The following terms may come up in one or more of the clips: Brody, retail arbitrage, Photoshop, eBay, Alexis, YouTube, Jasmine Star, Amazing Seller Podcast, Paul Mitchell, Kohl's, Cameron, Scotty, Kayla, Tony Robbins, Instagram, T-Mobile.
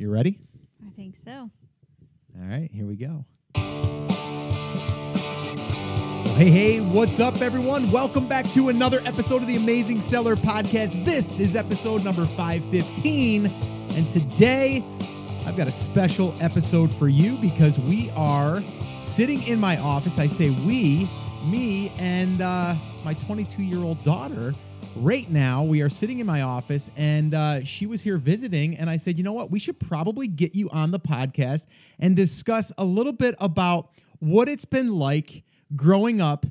You ready? I think so. All right, here we go. Hey, what's up, everyone? Welcome back to another episode of the Amazing Seller Podcast. This is episode number 515, and today I've got a special episode for you because we are sitting in my office. I say we, me, and my 22-year-old daughter. Right now, we are sitting in my office, and she was here visiting, and I said, you know what? We should probably get you on the podcast and discuss a little bit about what it's been like growing up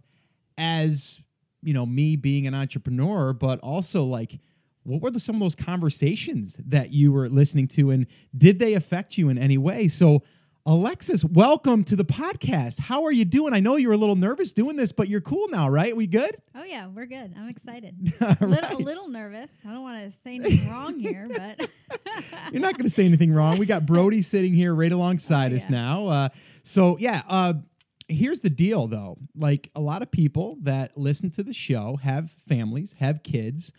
as, you know, me being an entrepreneur, but also, like, what were some of those conversations that you were listening to, and did they affect you in any way? So, Alexis, welcome to the podcast. How are you doing? I know you were a little nervous doing this, but you're cool now, right? We good? Oh, yeah, we're good. I'm excited. A little nervous. I don't want to say anything wrong here, but... You're not going to say anything wrong. We got Brody sitting here right alongside us now. Here's the deal, though. Like, a lot of people that listen to the show have families, have kids.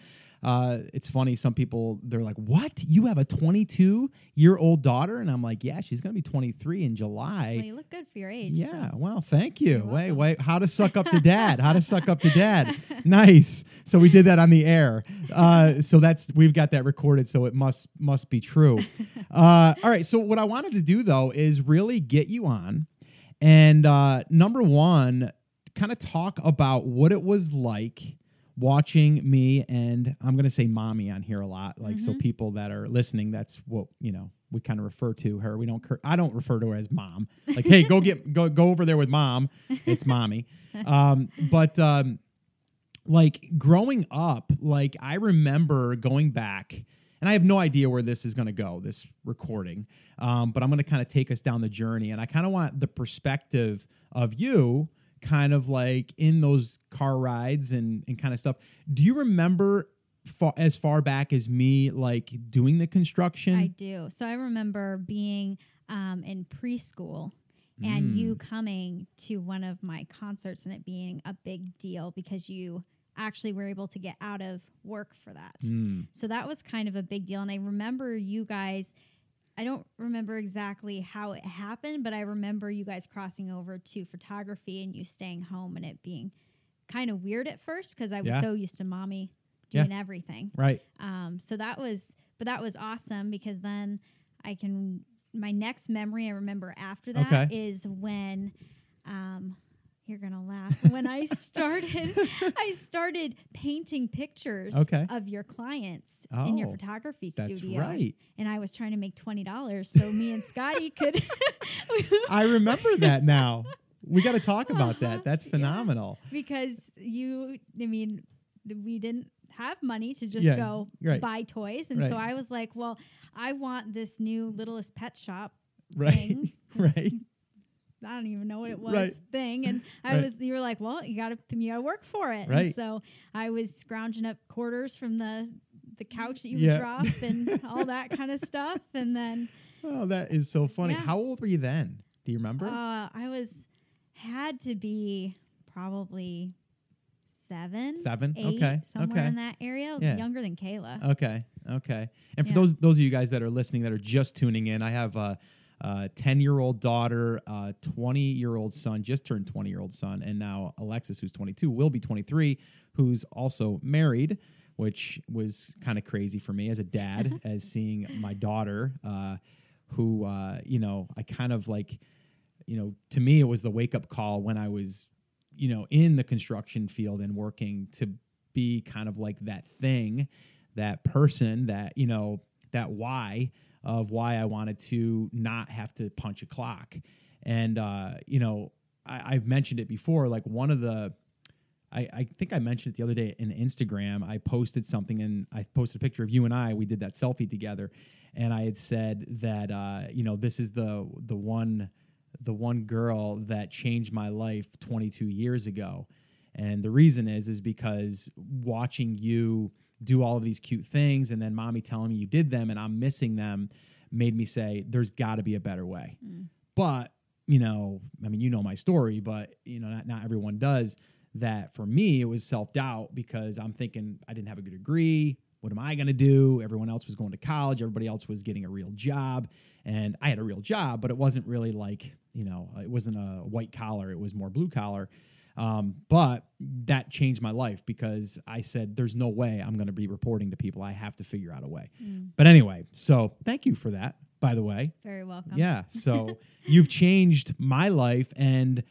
It's funny. Some people, they're like, what? You have a 22-year-old daughter? And I'm like, yeah, she's going to be 23 in July. Well, you look good for your age. Yeah. So. Well, thank you. Wait, how to suck up to dad. Nice. So we did that on the air. So we've got that recorded. So it must be true. All right. So what I wanted to do though, is really get you on and, number one, kind of talk about what it was like watching me, and I'm going to say mommy on here a lot. Like, so people that are listening, that's what, you know, we kind of refer to her. I don't refer to her as mom. Like, hey, go over there with mom. It's mommy. Like growing up, like I remember going back, and I have no idea where this is going to go, this recording. But I'm going to kind of take us down the journey, and I kind of want the perspective of you kind of like in those car rides and kind of stuff. Do you remember as far back as me, like doing the construction? I do. So I remember being in preschool and you coming to one of my concerts and it being a big deal because you actually were able to get out of work for that. So that was kind of a big deal. And I remember you guys... I don't remember exactly how it happened, but I remember you guys crossing over to photography and you staying home and it being kind of weird at first because I was so used to mommy doing everything. Right. That was awesome because then my next memory I remember after that is when, you're going to laugh. When I started painting pictures of your clients in your photography studio. That's right. And I was trying to make $20 so me and Scotty could. I remember that now. We got to talk about that. That's phenomenal. Yeah. Because we didn't have money to just go buy toys. And so I was like, well, I want this new Littlest Pet Shop thing. Right. I don't even know what it was thing. And I you were like, well, you gotta work for it. Right. And so I was scrounging up quarters from the couch that you would drop and all that kind of stuff. And then. Oh, that is so funny. Yeah. How old were you then? Do you remember? I had to be probably eight, somewhere in that area. Yeah. Younger than Kayla. Okay. And for those of you guys that are listening, that are just tuning in, I have, 10-year-old daughter, 20-year-old son, just turned 20-year-old son, and now Alexis, who's 22, will be 23, who's also married, which was kind of crazy for me as a dad, as seeing my daughter, who, I kind of like, to me, it was the wake-up call when I was, in the construction field and working to be kind of like that thing, that person, that, that why, of why I wanted to not have to punch a clock. And, I've mentioned it before, like one of the, I think I mentioned it the other day in Instagram, I posted something and I posted a picture of you and I, we did that selfie together. And I had said that, this is the one girl that changed my life 22 years ago. And the reason is because watching you do all of these cute things, and then mommy telling me you did them and I'm missing them made me say, there's got to be a better way. But, my story, but, not everyone does that. For me, it was self-doubt because I'm thinking I didn't have a good degree. what am I going to do? Everyone else was going to college. Everybody else was getting a real job. And I had a real job, but it wasn't really like, you know, it wasn't a white collar. It was more blue collar. But that changed my life because I said, there's no way I'm going to be reporting to people. I have to figure out a way. Mm. But anyway, so thank you for that, by the way. Very welcome. Yeah. So you've changed my life and,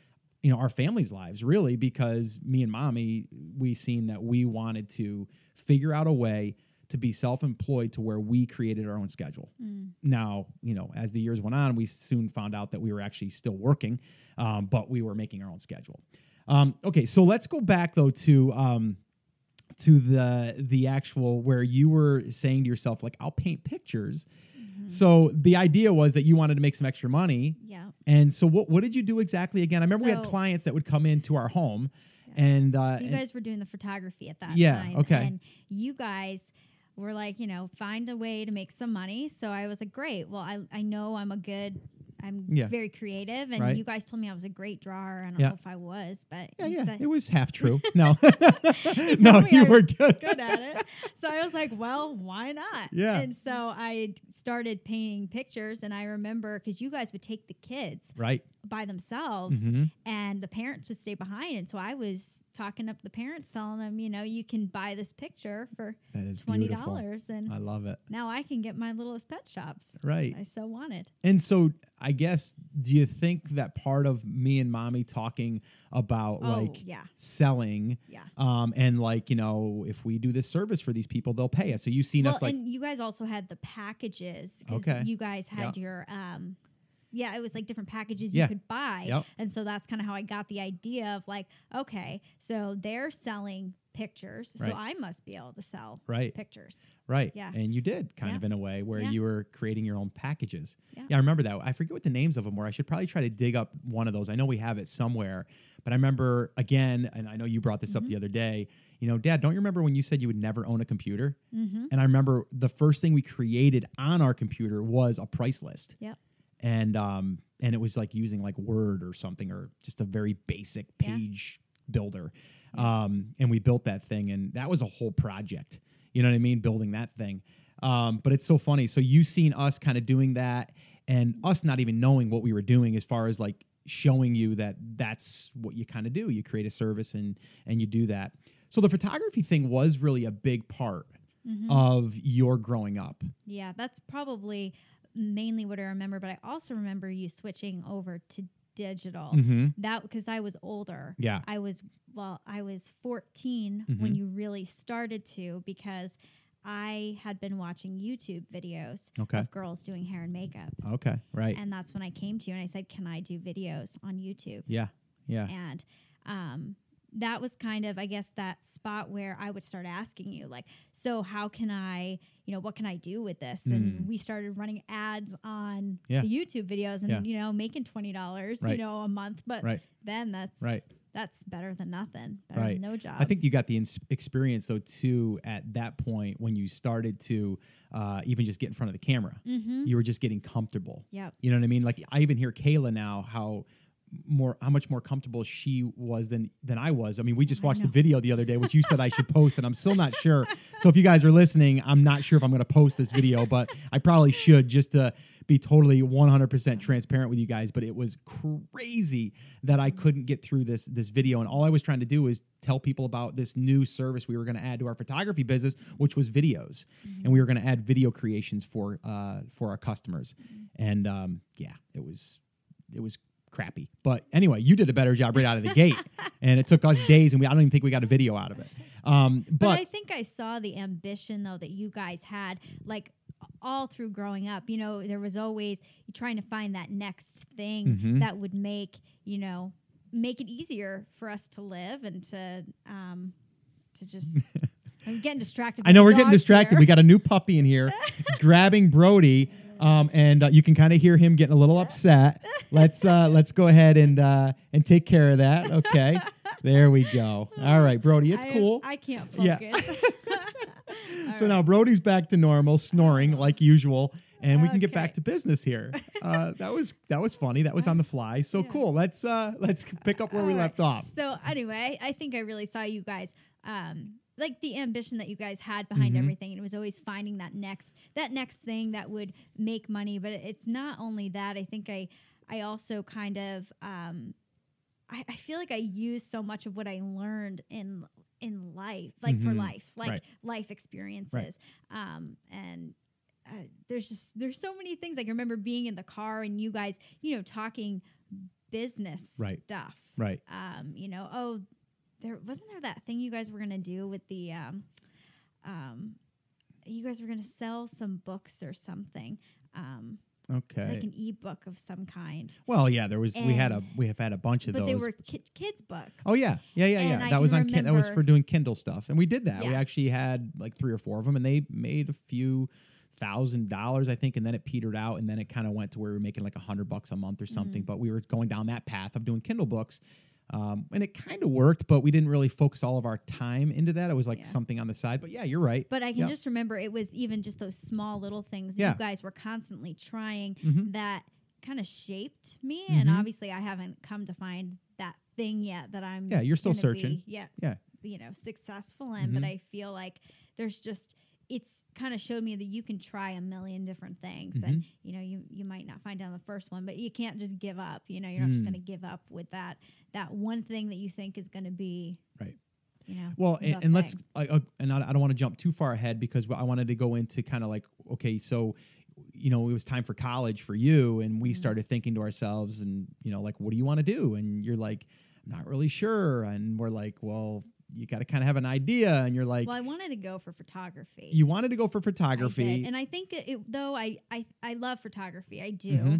you know, our family's lives really, because me and mommy, we seen that we wanted to figure out a way to be self-employed to where we created our own schedule. Mm. Now, you know, as the years went on, we soon found out that we were actually still working, but we were making our own schedule. Okay, so let's go back though to the actual where you were saying to yourself, like, I'll paint pictures. Mm-hmm. So the idea was that you wanted to make some extra money. Yeah. And so what did you do exactly again? I remember we had clients that would come into our home, yeah. And so you guys were doing the photography at that time. Yeah. Okay. And you guys were like, you know, find a way to make some money. So I was like, great. Well, I know I'm a good. I'm very creative, and you guys told me I was a great drawer. I don't know if I was, but it was half true. No, you were good at it. So I was like, well, why not? Yeah. And so I started painting pictures, and I remember because you guys would take the kids by themselves, mm-hmm. and the parents would stay behind. And so I was talking up the parents, telling them, you know, you can buy this picture for $20, and I love it. Now I can get my littlest pet shops, right? I so wanted. And so I guess, do you think that part of me and mommy talking about selling, and like, you know, if we do this service for these people, they'll pay us. So you've seen us like, and you guys also had the packages. Okay, you guys had your it was like different packages you could buy. Yep. And so that's kind of how I got the idea of like, okay, so they're selling pictures, so I must be able to sell pictures. Right. Yeah. And you did kind of in a way where you were creating your own packages. Yeah. I remember that. I forget what the names of them were. I should probably try to dig up one of those. I know we have it somewhere, but I remember again, and I know you brought this mm-hmm. up the other day, you know, Dad, don't you remember when you said you would never own a computer? Mm-hmm. And I remember the first thing we created on our computer was a price list. Yeah. And it was like using like Word or something, or just a very basic page builder. And we built that thing, and that was a whole project, you know what I mean? Building that thing. But it's so funny. So you've seen us kind of doing that and us not even knowing what we were doing as far as like showing you that that's what you kind of do. You create a service and you do that. So the photography thing was really a big part mm-hmm. of your growing up. Yeah, that's probably mainly what I remember, but I also remember you switching over to digital. Mm-hmm. That because I was older. Yeah. I was 14 mm-hmm. when you really started to, because I had been watching YouTube videos of girls doing hair and makeup. Okay. Right. And that's when I came to you and I said, can I do videos on YouTube? Yeah. Yeah. And that was kind of, I guess, that spot where I would start asking you, like, so how can I, you know, what can I do with this? And we started running ads on the YouTube videos and, you know, making $20, you know, a month. But then that's better than nothing, better than no job. I think you got the experience, though, too, at that point when you started to even just get in front of the camera. Mm-hmm. You were just getting comfortable. Yeah. You know what I mean? Like, I even hear Kayla now how much more comfortable she was than I was. I mean, we just watched the video the other day, which you said I should post, and I'm still not sure. So if you guys are listening, I'm not sure if I'm going to post this video, but I probably should, just to be totally 100% transparent with you guys. But it was crazy that I couldn't get through this video. And all I was trying to do is tell people about this new service we were going to add to our photography business, which was videos. Mm-hmm. And we were going to add video creations for our customers. Mm-hmm. And, it was crappy. But anyway, you did a better job right out of the gate, and it took us days, and I don't even think we got a video out of it. But I think I saw the ambition, though, that you guys had, like, all through growing up. You know, there was always trying to find that next thing mm-hmm. that would make it easier for us to live and to just... I'm getting distracted. I know we're getting distracted. Here. We got a new puppy in here grabbing Brody. And you can kind of hear him getting a little upset. Let's go ahead and take care of that. Okay, there we go. All right, Brody, it's cool. I can't focus. Yeah. So now Brody's back to normal, snoring like usual, and we can get back to business here. That was funny. That was on the fly. So cool. Let's pick up where we left off. So anyway, I think I really saw you guys like the ambition that you guys had behind mm-hmm. everything. And it was always finding that next thing that would make money. But it's not only that. I think I also kind of, I feel like I use so much of what I learned in life, like mm-hmm. for life, like right. life experiences. Right. There's so many things. Like I remember being in the car and you guys, you know, talking business right. stuff. Right. There wasn't that thing you guys were going to do with the, you guys were going to sell some books or something. Okay. Like an ebook of some kind. Well, yeah, there was. And we have had a bunch of those. But they were kids' books. Oh yeah. That was for doing Kindle stuff, and we did that. Yeah. We actually had like 3 or 4 of them, and they made a few $1,000, I think, and then it petered out, and then it kind of went to where we were making like $100 a month or something. Mm-hmm. But we were going down that path of doing Kindle books, and it kind of worked, but we didn't really focus all of our time into that. It was like something on the side, but yeah, you're right. But I can just remember it was even just those small little things you guys were constantly trying mm-hmm. that kind of shaped me, mm-hmm. and obviously I haven't come to find that thing yet that I'm you're still searching. Successful in, mm-hmm. but I feel like there's just. It's kind of showed me that you can try a million different things mm-hmm. and, you know, you might not find out the first one, but you can't just give up, you know, you're not just going to give up with that one thing that you think is going to be right. You know, well, and let's, and I don't want to jump too far ahead because I wanted to go into kind of like, okay, so, you know, it was time for college for you. And we mm-hmm. started thinking to ourselves and, you know, like, what do you want to do? And you're like, I'm not really sure. And we're like, well, you got to kind of have an idea, and you're like, well, I wanted to go for photography. You wanted to go for photography. I did. And I think I love photography. I do. Mm-hmm.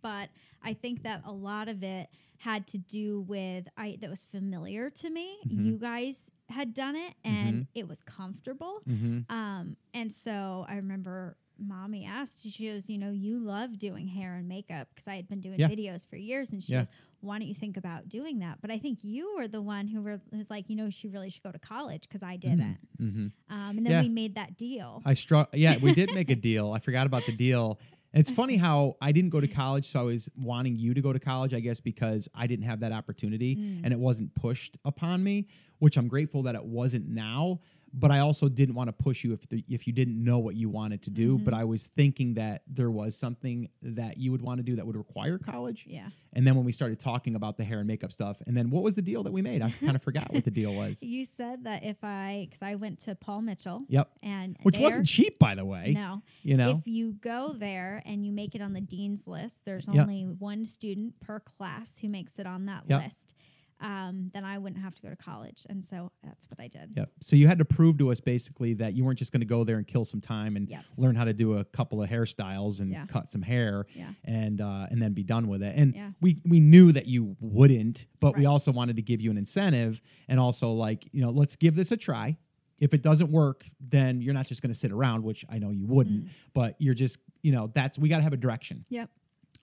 But I think that a lot of it had to do with, that was familiar to me. Mm-hmm. You guys had done it and mm-hmm. it was comfortable. Mm-hmm. And so I remember Mommy asked, she goes, you know, you love doing hair and makeup because I had been doing videos for years. And she goes, why don't you think about doing that? But I think you were the one who was like, you know, she really should go to college because I didn't. Mm-hmm. And then we made that deal. We did make a deal. I forgot about the deal. And it's funny how I didn't go to college, so I was wanting you to go to college, I guess, because I didn't have that opportunity and it wasn't pushed upon me, which I'm grateful that it wasn't now. But I also didn't want to push you if you didn't know what you wanted to do. Mm-hmm. But I was thinking that there was something that you would want to do that would require college. Yeah. And then when we started talking about the hair and makeup stuff, and then what was the deal that we made? I kind of forgot what the deal was. You said that because I went to Paul Mitchell. Yep. And which wasn't cheap, by the way. No. You know, if you go there and you make it on the dean's list, there's only one student per class who makes it on that list. Then I wouldn't have to go to college. And so that's what I did. Yep. So you had to prove to us basically that you weren't just going to go there and kill some time and learn how to do a couple of hairstyles and cut some hair and then be done with it. And we knew that you wouldn't, but we also wanted to give you an incentive and also like, you know, let's give this a try. If it doesn't work, then you're not just going to sit around, which I know you wouldn't, but you're just, you know, we got to have a direction. Yep.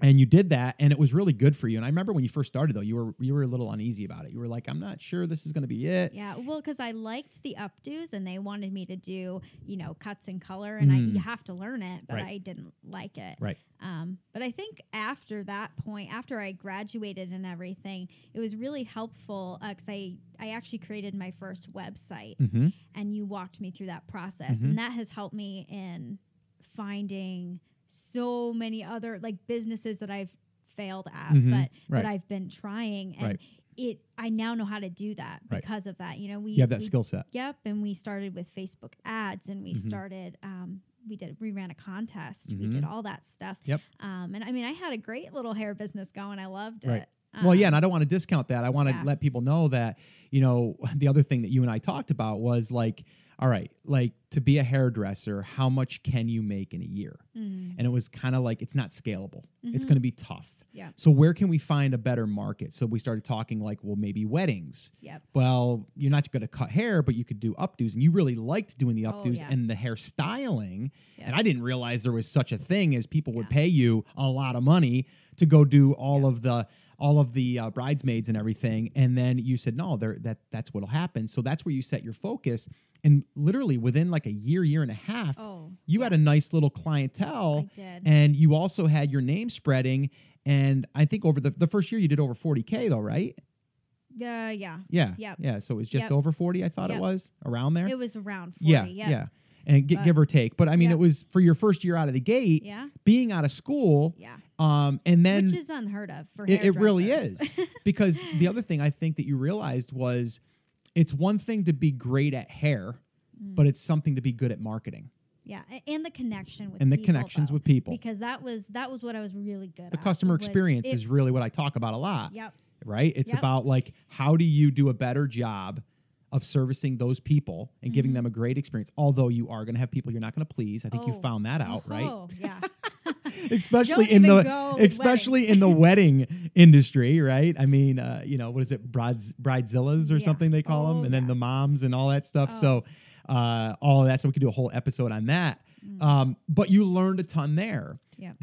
And you did that, and it was really good for you. And I remember when you first started, though, you were a little uneasy about it. You were like, I'm not sure this is going to be it. Yeah, well, because I liked the updos, and they wanted me to do, you know, cuts and color, and you have to learn it, but I didn't like it. Right. But I think after that point, after I graduated and everything, it was really helpful because I actually created my first website, and you walked me through that process. Mm-hmm. And that has helped me in finding so many other like businesses that I've failed at, but that I've been trying, and I now know how to do that because of that. You know, you have that skill set. Yep. And we started with Facebook ads, and we started, we ran a contest, we did all that stuff. Yep. And I mean, I had a great little hair business going. I loved it. Well, yeah, and I don't want to discount that. I want to let people know that, you know, the other thing that you and I talked about was like, all right, like to be a hairdresser, how much can you make in a year? Mm-hmm. And it was kind of like, it's not scalable. Mm-hmm. It's going to be tough. Yeah. So where can we find a better market? So we started talking like, well, maybe weddings. Yep. Well, you're not going to cut hair, but you could do updos. And you really liked doing the updos and the hairstyling. Yep. And I didn't realize there was such a thing as people would pay you a lot of money to go do all of the bridesmaids and everything. And then you said, no, that's what'll happen. So that's where you set your focus. And literally within like a year and a half, you had a nice little clientele. I did. And you also had your name spreading. And I think over the first year you did over 40K though, right? Yeah. So it was just over 40, I thought it was, around there. It was around 40, and give or take. But, I mean, it was for your first year out of the gate, being out of school. Yeah. And then, which is unheard of for hairdressers. It really is. Because the other thing I think that you realized was it's one thing to be great at hair, but it's something to be good at marketing. Yeah, and the connection with people. And the connections with people. Because that was what I was really good at. The customer experience is really what I talk about a lot. Yep. Right? It's about, like, how do you do a better job of servicing those people and giving them a great experience? Although you are going to have people you're not going to please. I think you found that out, right? Oh, yeah. especially in the wedding industry, right? I mean, you know, what is it? Bridezillas or something they call them. And then the moms and all that stuff. So... all of that. So we could do a whole episode on that. But you learned a ton there. Yeah.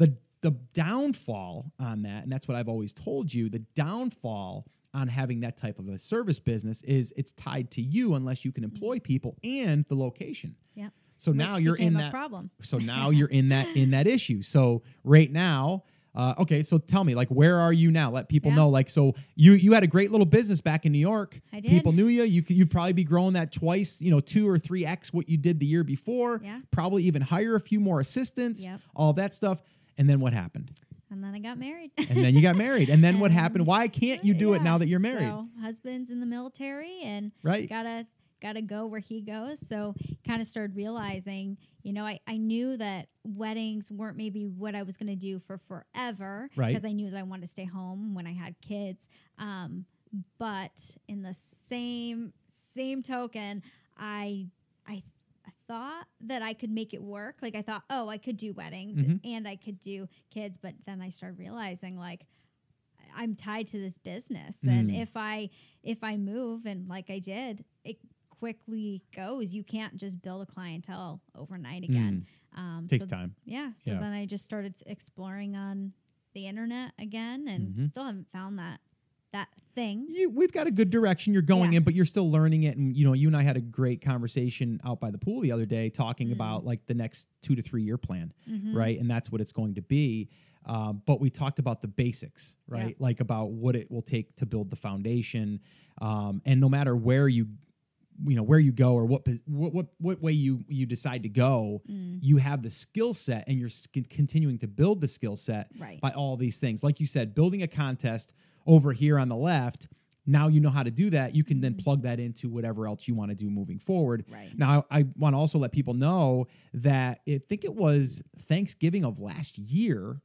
The downfall on that, and that's what I've always told you, the downfall on having that type of a service business is it's tied to you unless you can employ people and the location. Yeah. So now you're in that problem. So now you're in that issue. So right now, okay, so tell me, like, where are you now? Let people know, like, so you had a great little business back in New York. I did. People knew you. You'd probably be growing that twice, you know, 2 or 3x what you did the year before. Yeah. Probably even hire a few more assistants, all that stuff. And then what happened? And then I got married. And then you got married. And then what happened? Why can't you do it now that you're married? So husband's in the military and gotta go where he goes. So kind of started realizing, you know, I knew that weddings weren't maybe what I was going to do for forever, right? Because I knew that I wanted to stay home when I had kids. But in the same token, I thought that I could make it work. Like I thought, oh, I could do weddings and I could do kids. But then I started realizing, like, I'm tied to this business, and if I move, and like I did, it quickly goes. You can't just build a clientele overnight again. Takes time. Then I just started exploring on the internet again, and still haven't found that thing. We've got a good direction you're going in, but you're still learning it. And, you know, you and I had a great conversation out by the pool the other day talking about, like, the next 2 to 3 year plan, right? And that's what it's going to be. But we talked about the basics, right? Like about what it will take to build the foundation. And no matter where you go or what way you decide to go, you have the skill set, and you're continuing to build the skill set by all these things. Like you said, building a contest over here on the left, now you know how to do that. You can then plug that into whatever else you want to do moving forward. Right. Now, I want to also let people know that I think it was Thanksgiving of last year.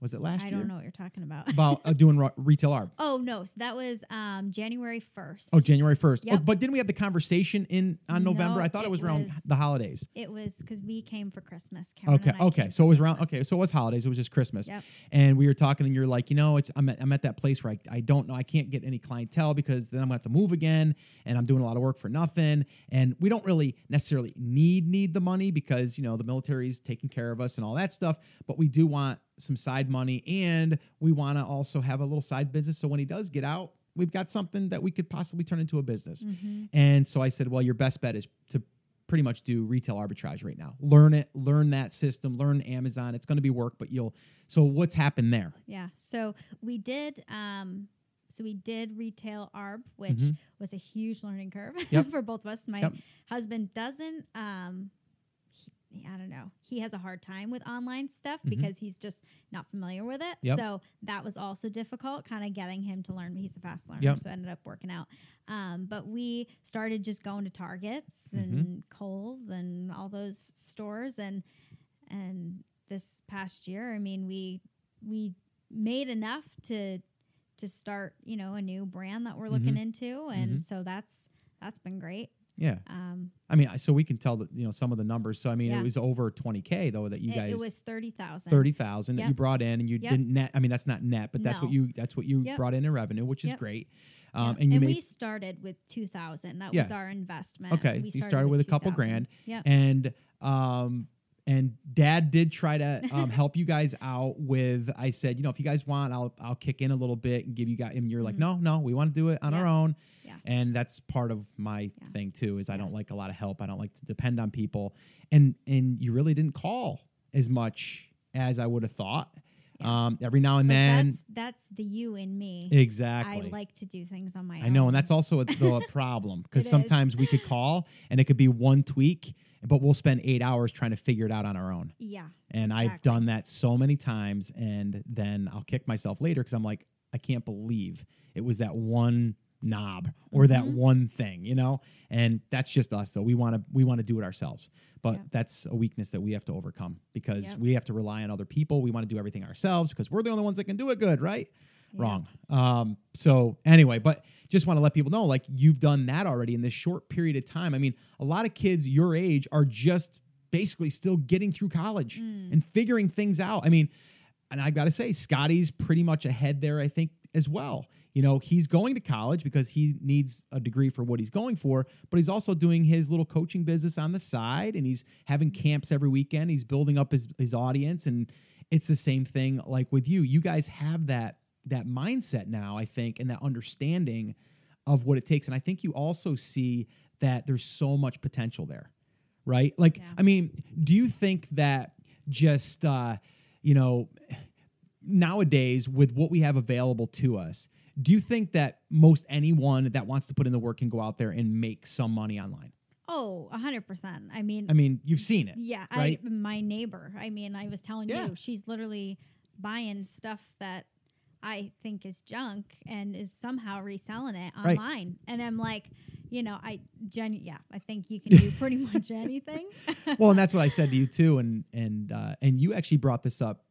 Was it last year? I don't know what you're talking about. About doing retail ARB. Oh, no. So that was January 1st. Oh, January 1st. Yep. Oh, but didn't we have the conversation on November? I thought it was around the holidays. It was because we came for Christmas. Cameron okay. So it was around. Okay. So it was holidays. It was just Christmas. Yep. And we were talking, and you're like, you know, I'm at that place where I don't know. I can't get any clientele because then I'm going to have to move again, and I'm doing a lot of work for nothing. And we don't really necessarily need the money because, you know, the military's taking care of us and all that stuff. But we do want some side money, and we want to also have a little side business. So when he does get out, we've got something that we could possibly turn into a business. And so I said, well, your best bet is to pretty much do retail arbitrage right now. Learn that system, learn Amazon. It's going to be work, but so what's happened there? Yeah. So we did, we did retail ARB, which was a huge learning curve for both of us. My husband doesn't, I don't know. He has a hard time with online stuff because he's just not familiar with it. Yep. So that was also difficult, kind of getting him to learn. But he's a fast learner, so it ended up working out. But we started just going to Targets and Kohl's and all those stores. And this past year, I mean, we made enough to start, you know, a new brand that we're looking into, and so that's been great. Yeah. I mean, so we can tell that, you know, some of the numbers. So, I mean, it was over 20K though that you guys, it was 30,000 that you brought in, and you didn't net. I mean, that's not net, but that's what you brought in revenue, which is great. And we started with 2,000. That was our investment. Okay. We started with a couple grand. Yeah. And Dad did try to help you guys out with, I said, you know, if you guys want, I'll kick in a little bit and give you guys, and you're like, no, we want to do it on our own. Yeah. And that's part of my thing too, is I don't like a lot of help. I don't like to depend on people. And you really didn't call as much as I would have thought. Yeah. Every now and then. That's the you in me. Exactly. I like to do things on my own. I know. And that's also a problem because sometimes we could call and it could be one tweak, but we'll spend 8 hours trying to figure it out on our own. Yeah. And exactly. I've done that so many times. And then I'll kick myself later because I'm like, I can't believe it was that one knob or that one thing, you know, and that's just us. So we want to do it ourselves, but that's a weakness that we have to overcome because we have to rely on other people. We want to do everything ourselves because we're the only ones that can do it good, right? Yeah. Wrong. So anyway, but just want to let people know, like, you've done that already in this short period of time. I mean, a lot of kids your age are just basically still getting through college and figuring things out. I mean, and I've got to say, Scotty's pretty much ahead there, I think, as well. You know, he's going to college because he needs a degree for what he's going for, but he's also doing his little coaching business on the side, and he's having camps every weekend. He's building up his audience, and it's the same thing like with you. You guys have that mindset now, I think, and that understanding of what it takes. And I think you also see that there's so much potential there, right? Like, yeah. I mean, do you think that just, you know, nowadays with what we have available to us, do you think that most anyone that wants to put in the work can go out there and make some money online? Oh, 100%. I mean, you've seen it. Yeah. Right? My neighbor. I mean, I was telling you, she's literally buying stuff that I think is junk and is somehow reselling it online. Right. And I'm like, you know, I think you can do pretty much anything. Well, and that's what I said to you too. And you actually brought this up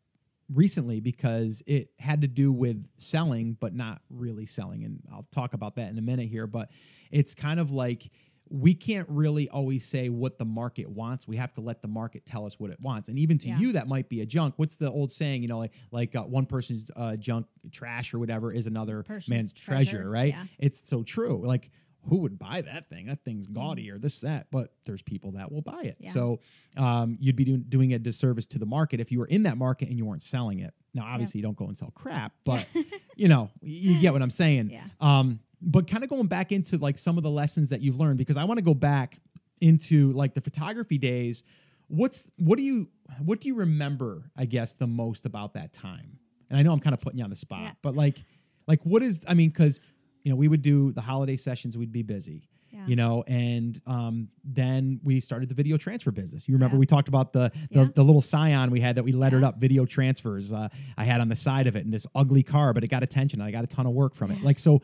recently because it had to do with selling, but not really selling. And I'll talk about that in a minute here, but it's kind of like, we can't really always say what the market wants. We have to let the market tell us what it wants. And even to you, that might be a junk. What's the old saying, you know, like one person's junk trash or whatever is another person's man's treasure, right? Yeah. It's so true. Like, who would buy that thing? That thing's gaudy or this, that, but there's people that will buy it. Yeah. So you'd be doing a disservice to the market if you were in that market and you weren't selling it. Now, obviously you don't go and sell crap, but you know, you get what I'm saying. Yeah. But kind of going back into like some of the lessons that you've learned, because I want to go back into like the photography days. What do you remember, I guess, the most about that time? And I know I'm kind of putting you on the spot, but like what is, I mean, cause you know, we would do the holiday sessions. We'd be busy, you know, and then we started the video transfer business. You remember we talked about the little Scion we had that we lettered up, video transfers. I had on the side of it, and this ugly car, but it got attention. I got a ton of work from it. Like, so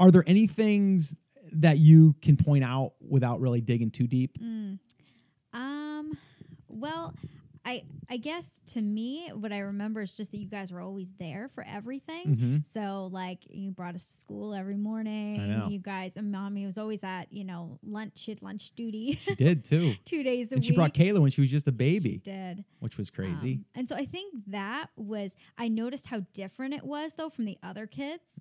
are there any things that you can point out without really digging too deep? Well, I guess to me, what I remember is just that you guys were always there for everything. Mm-hmm. So like you brought us to school every morning. I know. You guys, and Mommy was always at, you know, lunch duty. She did too. 2 days a week. And she brought Kayla when she was just a baby. She did. Which was crazy. And so I think that was, I noticed how different it was though from the other kids.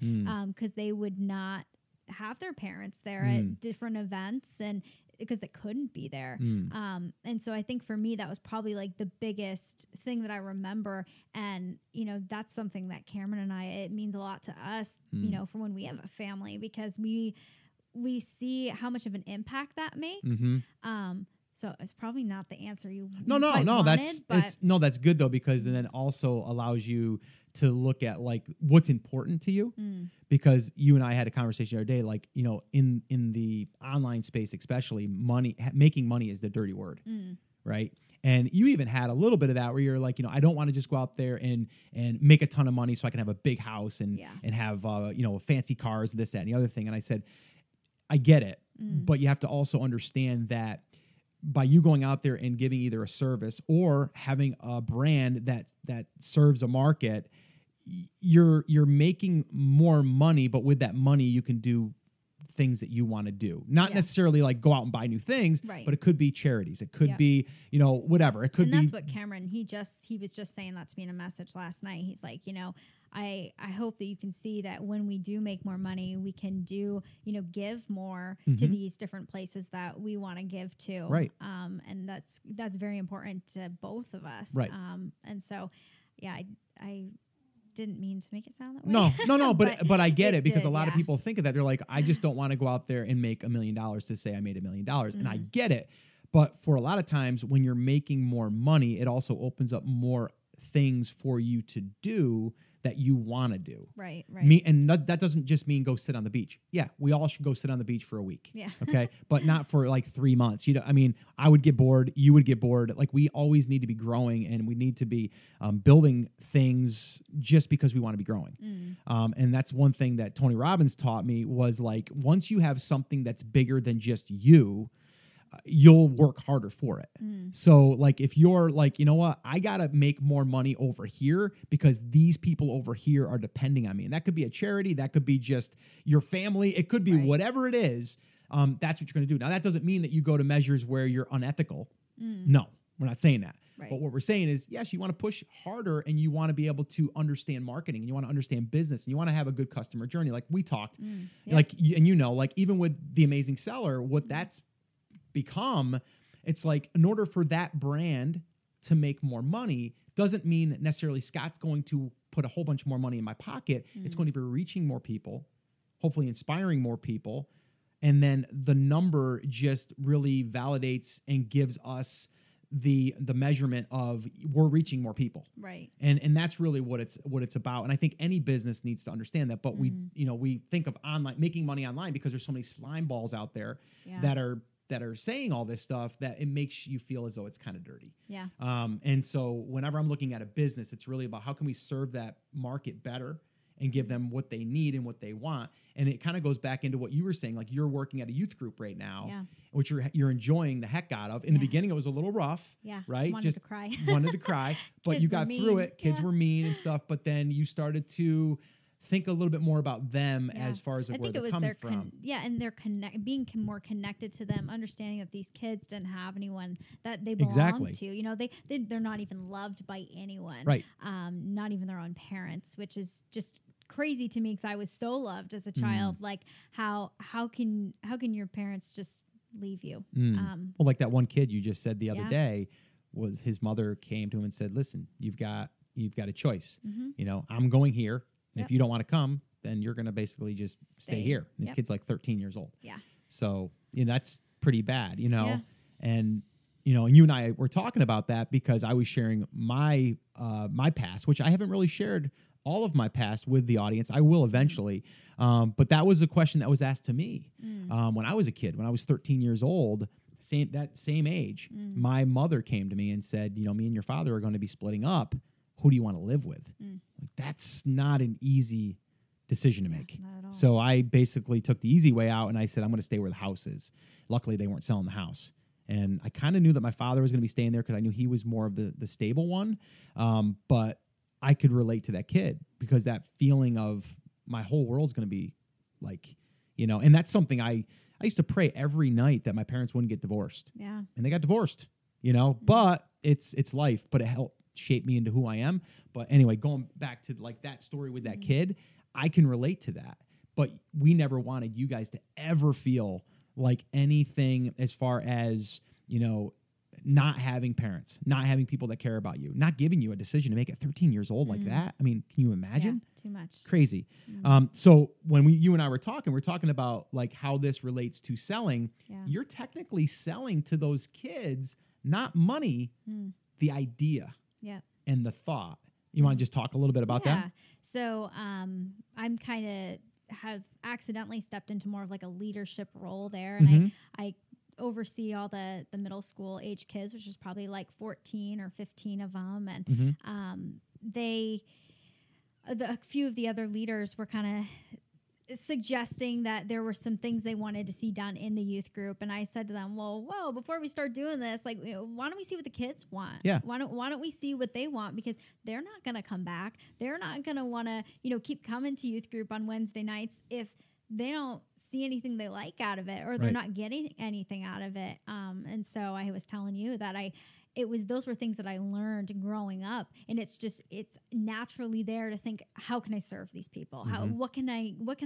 Cause they would not have their parents there at different events and because they couldn't be there. And so I think for me, that was probably like the biggest thing that I remember. And, you know, that's something that Cameron and I, it means a lot to us, you know, for when we have a family, because we see how much of an impact that makes. So it's probably not the answer you wanted, that's good though, because then also allows you to look at like what's important to you, because you and I had a conversation the other day, like, you know, in the online space, especially money, making money is the dirty word, right? And you even had a little bit of that where you're like, you know, I don't want to just go out there and make a ton of money so I can have a big house and have, you know, fancy cars and this, that, and the other thing. And I said, I get it, but you have to also understand that by you going out there and giving either a service or having a brand that serves a market, you're making more money, but with that money, you can do things that you want to do. Not necessarily like go out and buy new things, right, but it could be charities. It could be, you know, whatever. It could be. And that's what Cameron, he was just saying that to me in a message last night. He's like, you know, I hope that you can see that when we do make more money, we can do, you know, give more to these different places that we want to give to. Right. And that's very important to both of us. Right. And so, yeah, I didn't mean to make it sound that way. No, but I get it, because a lot of people think of that. They're like, I just don't want to go out there and make $1 million to say I made $1 million. And I get it. But for a lot of times when you're making more money, it also opens up more things for you to do that you want to do. Right, right. And that doesn't just mean go sit on the beach. Yeah, we all should go sit on the beach for a week. Yeah. Okay? But not for like 3 months. You know, I mean, I would get bored. You would get bored. Like, we always need to be growing, and we need to be building things just because we want to be growing. And that's one thing that Tony Robbins taught me was, like, once you have something that's bigger than just you, you'll work harder for it. So like, if you're like, you know what, I got to make more money over here because these people over here are depending on me. And that could be a charity. That could be just your family. It could be whatever it is. That's what you're going to do. Now, that doesn't mean that you go to measures where you're unethical. No, we're not saying that. Right. But what we're saying is, yes, you want to push harder, and you want to be able to understand marketing, and you want to understand business, and you want to have a good customer journey. Like we talked, like, and you know, like, even with The Amazing Seller, what that's become, it's like, in order for that brand to make more money, doesn't mean necessarily Scott's going to put a whole bunch more money in my pocket. It's going to be reaching more people, hopefully inspiring more people. And then the number just really validates and gives us the measurement of, we're reaching more people. Right. And that's really what it's about. And I think any business needs to understand that, but we think of online, making money online, because there's so many slime balls out there that are saying all this stuff that it makes you feel as though it's kind of dirty. Yeah. And so whenever I'm looking at a business, it's really about, how can we serve that market better and give them what they need and what they want? And it kind of goes back into what you were saying, like, you're working at a youth group right now, which you're enjoying the heck out of. In the beginning, it was a little rough, right? Wanted to cry, but you got through it. Kids were mean and stuff, but then you started to think a little bit more about them as far as where they're coming from. And they're being more connected to them, understanding that these kids didn't have anyone that they belong to. You know, they're not even loved by anyone, right? Not even their own parents, which is just crazy to me, because I was so loved as a child. Like, how can your parents just leave you? Well, like that one kid you just said the other day, was his mother came to him and said, "Listen, you've got a choice. You know, I'm going here. And if you don't want to come, then you're going to basically just stay here." And this kid's like 13 years old. Yeah. So, you know, that's pretty bad, you know. Yeah. And, you know, and you and I were talking about that, because I was sharing my my past, which I haven't really shared all of my past with the audience. I will eventually. But that was a question that was asked to me when I was a kid, when I was 13 years old. That same age, my mother came to me and said, "You know, me and your father are going to be splitting up. Who do you want to live with?" Like, that's not an easy decision to make. So I basically took the easy way out, and I said, "I'm going to stay where the house is." Luckily, they weren't selling the house. And I kind of knew that my father was going to be staying there, because I knew he was more of the stable one. But I could relate to that kid, because that feeling of, my whole world's going to be like, you know, and that's something I used to pray every night, that my parents wouldn't get divorced. Yeah. And they got divorced, you know, but it's life, but it helped shape me into who I am. But anyway, going back to like that story with that kid, I can relate to that. But we never wanted you guys to ever feel like anything as far as, you know, not having parents, not having people that care about you, not giving you a decision to make at 13 years old like that. I mean, can you imagine? Yeah, too much. Crazy. So when you and I we're talking about like how this relates to selling. Yeah. You're technically selling to those kids, not money, the idea. Yeah. And the thought. You want to just talk a little bit about that? So I'm kind of have accidentally stepped into more of like a leadership role there. And I oversee all the middle school age kids, which is probably like 14 or 15 of them. And a few of the other leaders were kind of suggesting that there were some things they wanted to see done in the youth group. And I said to them, well, before we start doing this, like, why don't we see what the kids want? Yeah. Why don't we see what they want? Because they're not going to come back. They're not going to want to, you know, keep coming to youth group on Wednesday nights if they don't see anything they like out of it, or they're not getting anything out of it. And so I was telling you that those were things that I learned growing up, and it's naturally there to think, how can I serve these people? What can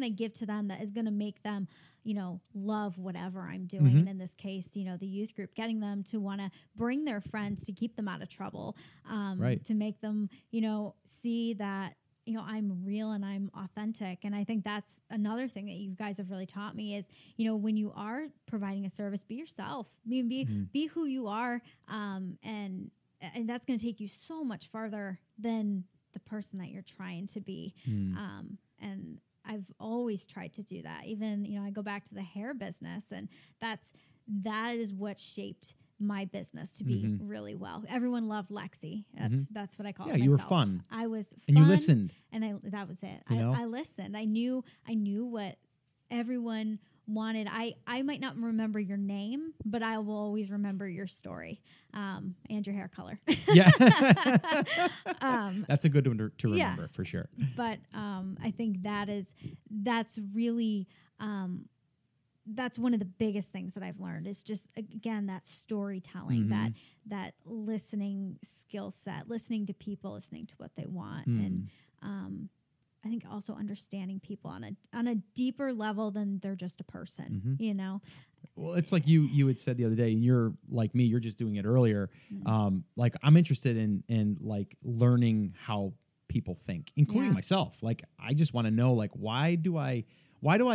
I give to them that is going to make them, you know, love whatever I'm doing. And in this case, you know, the youth group, getting them to want to bring their friends to keep them out of trouble, to make them, you know, see that, you know, I'm real and I'm authentic. And I think that's another thing that you guys have really taught me is, you know, when you are providing a service, be yourself, be who you are. And that's going to take you so much farther than the person that you're trying to be. And I've always tried to do that. Even, you know, I go back to the hair business, and that is what shaped my business to be really well. Everyone loved Lexi. That's what I called myself. Yeah, you were fun. I was fun. And you listened. And that was it. I listened. I knew what everyone wanted. I might not remember your name, but I will always remember your story and your hair color. Yeah. That's a good one to remember for sure. But I think that's one of the biggest things that I've learned is just, again, that storytelling, that listening skill set, listening to people, listening to what they want. And I think also understanding people on a deeper level than they're just a person, you know? Well, it's like you had said the other day, and you're like me, you're just doing it earlier. Like, I'm interested in like learning how people think, including myself. Like, I just want to know, like, why do I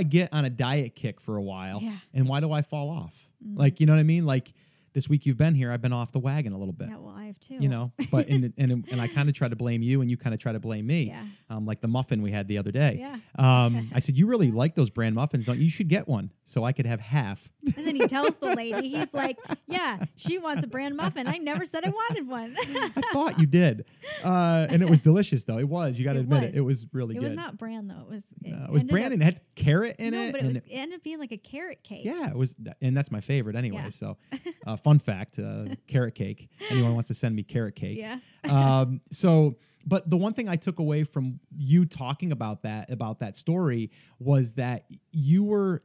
get on a diet kick for a while and why do I fall off? Like, you know what I mean? Like, this week you've been here, I've been off the wagon a little bit. Yeah, well, I have too. You know, but and I kind of try to blame you, and you kind of try to blame me. Yeah. Like the muffin we had the other day. Yeah. I said, you really like those brand muffins, don't you? You should get one so I could have half. And then he tells the lady, he's like, yeah, she wants a brand muffin. I never said I wanted one. I thought you did. And it was delicious, though. It was. You got to admit it. It was really good. It was not brand, though. It was brand, and it had carrot in it. No, but it ended up being like a carrot cake. Yeah, it was. And that's my favorite anyway. Yeah. So fun fact, carrot cake. Anyone wants to send me carrot cake. Yeah. But the one thing I took away from you talking about that story was that you were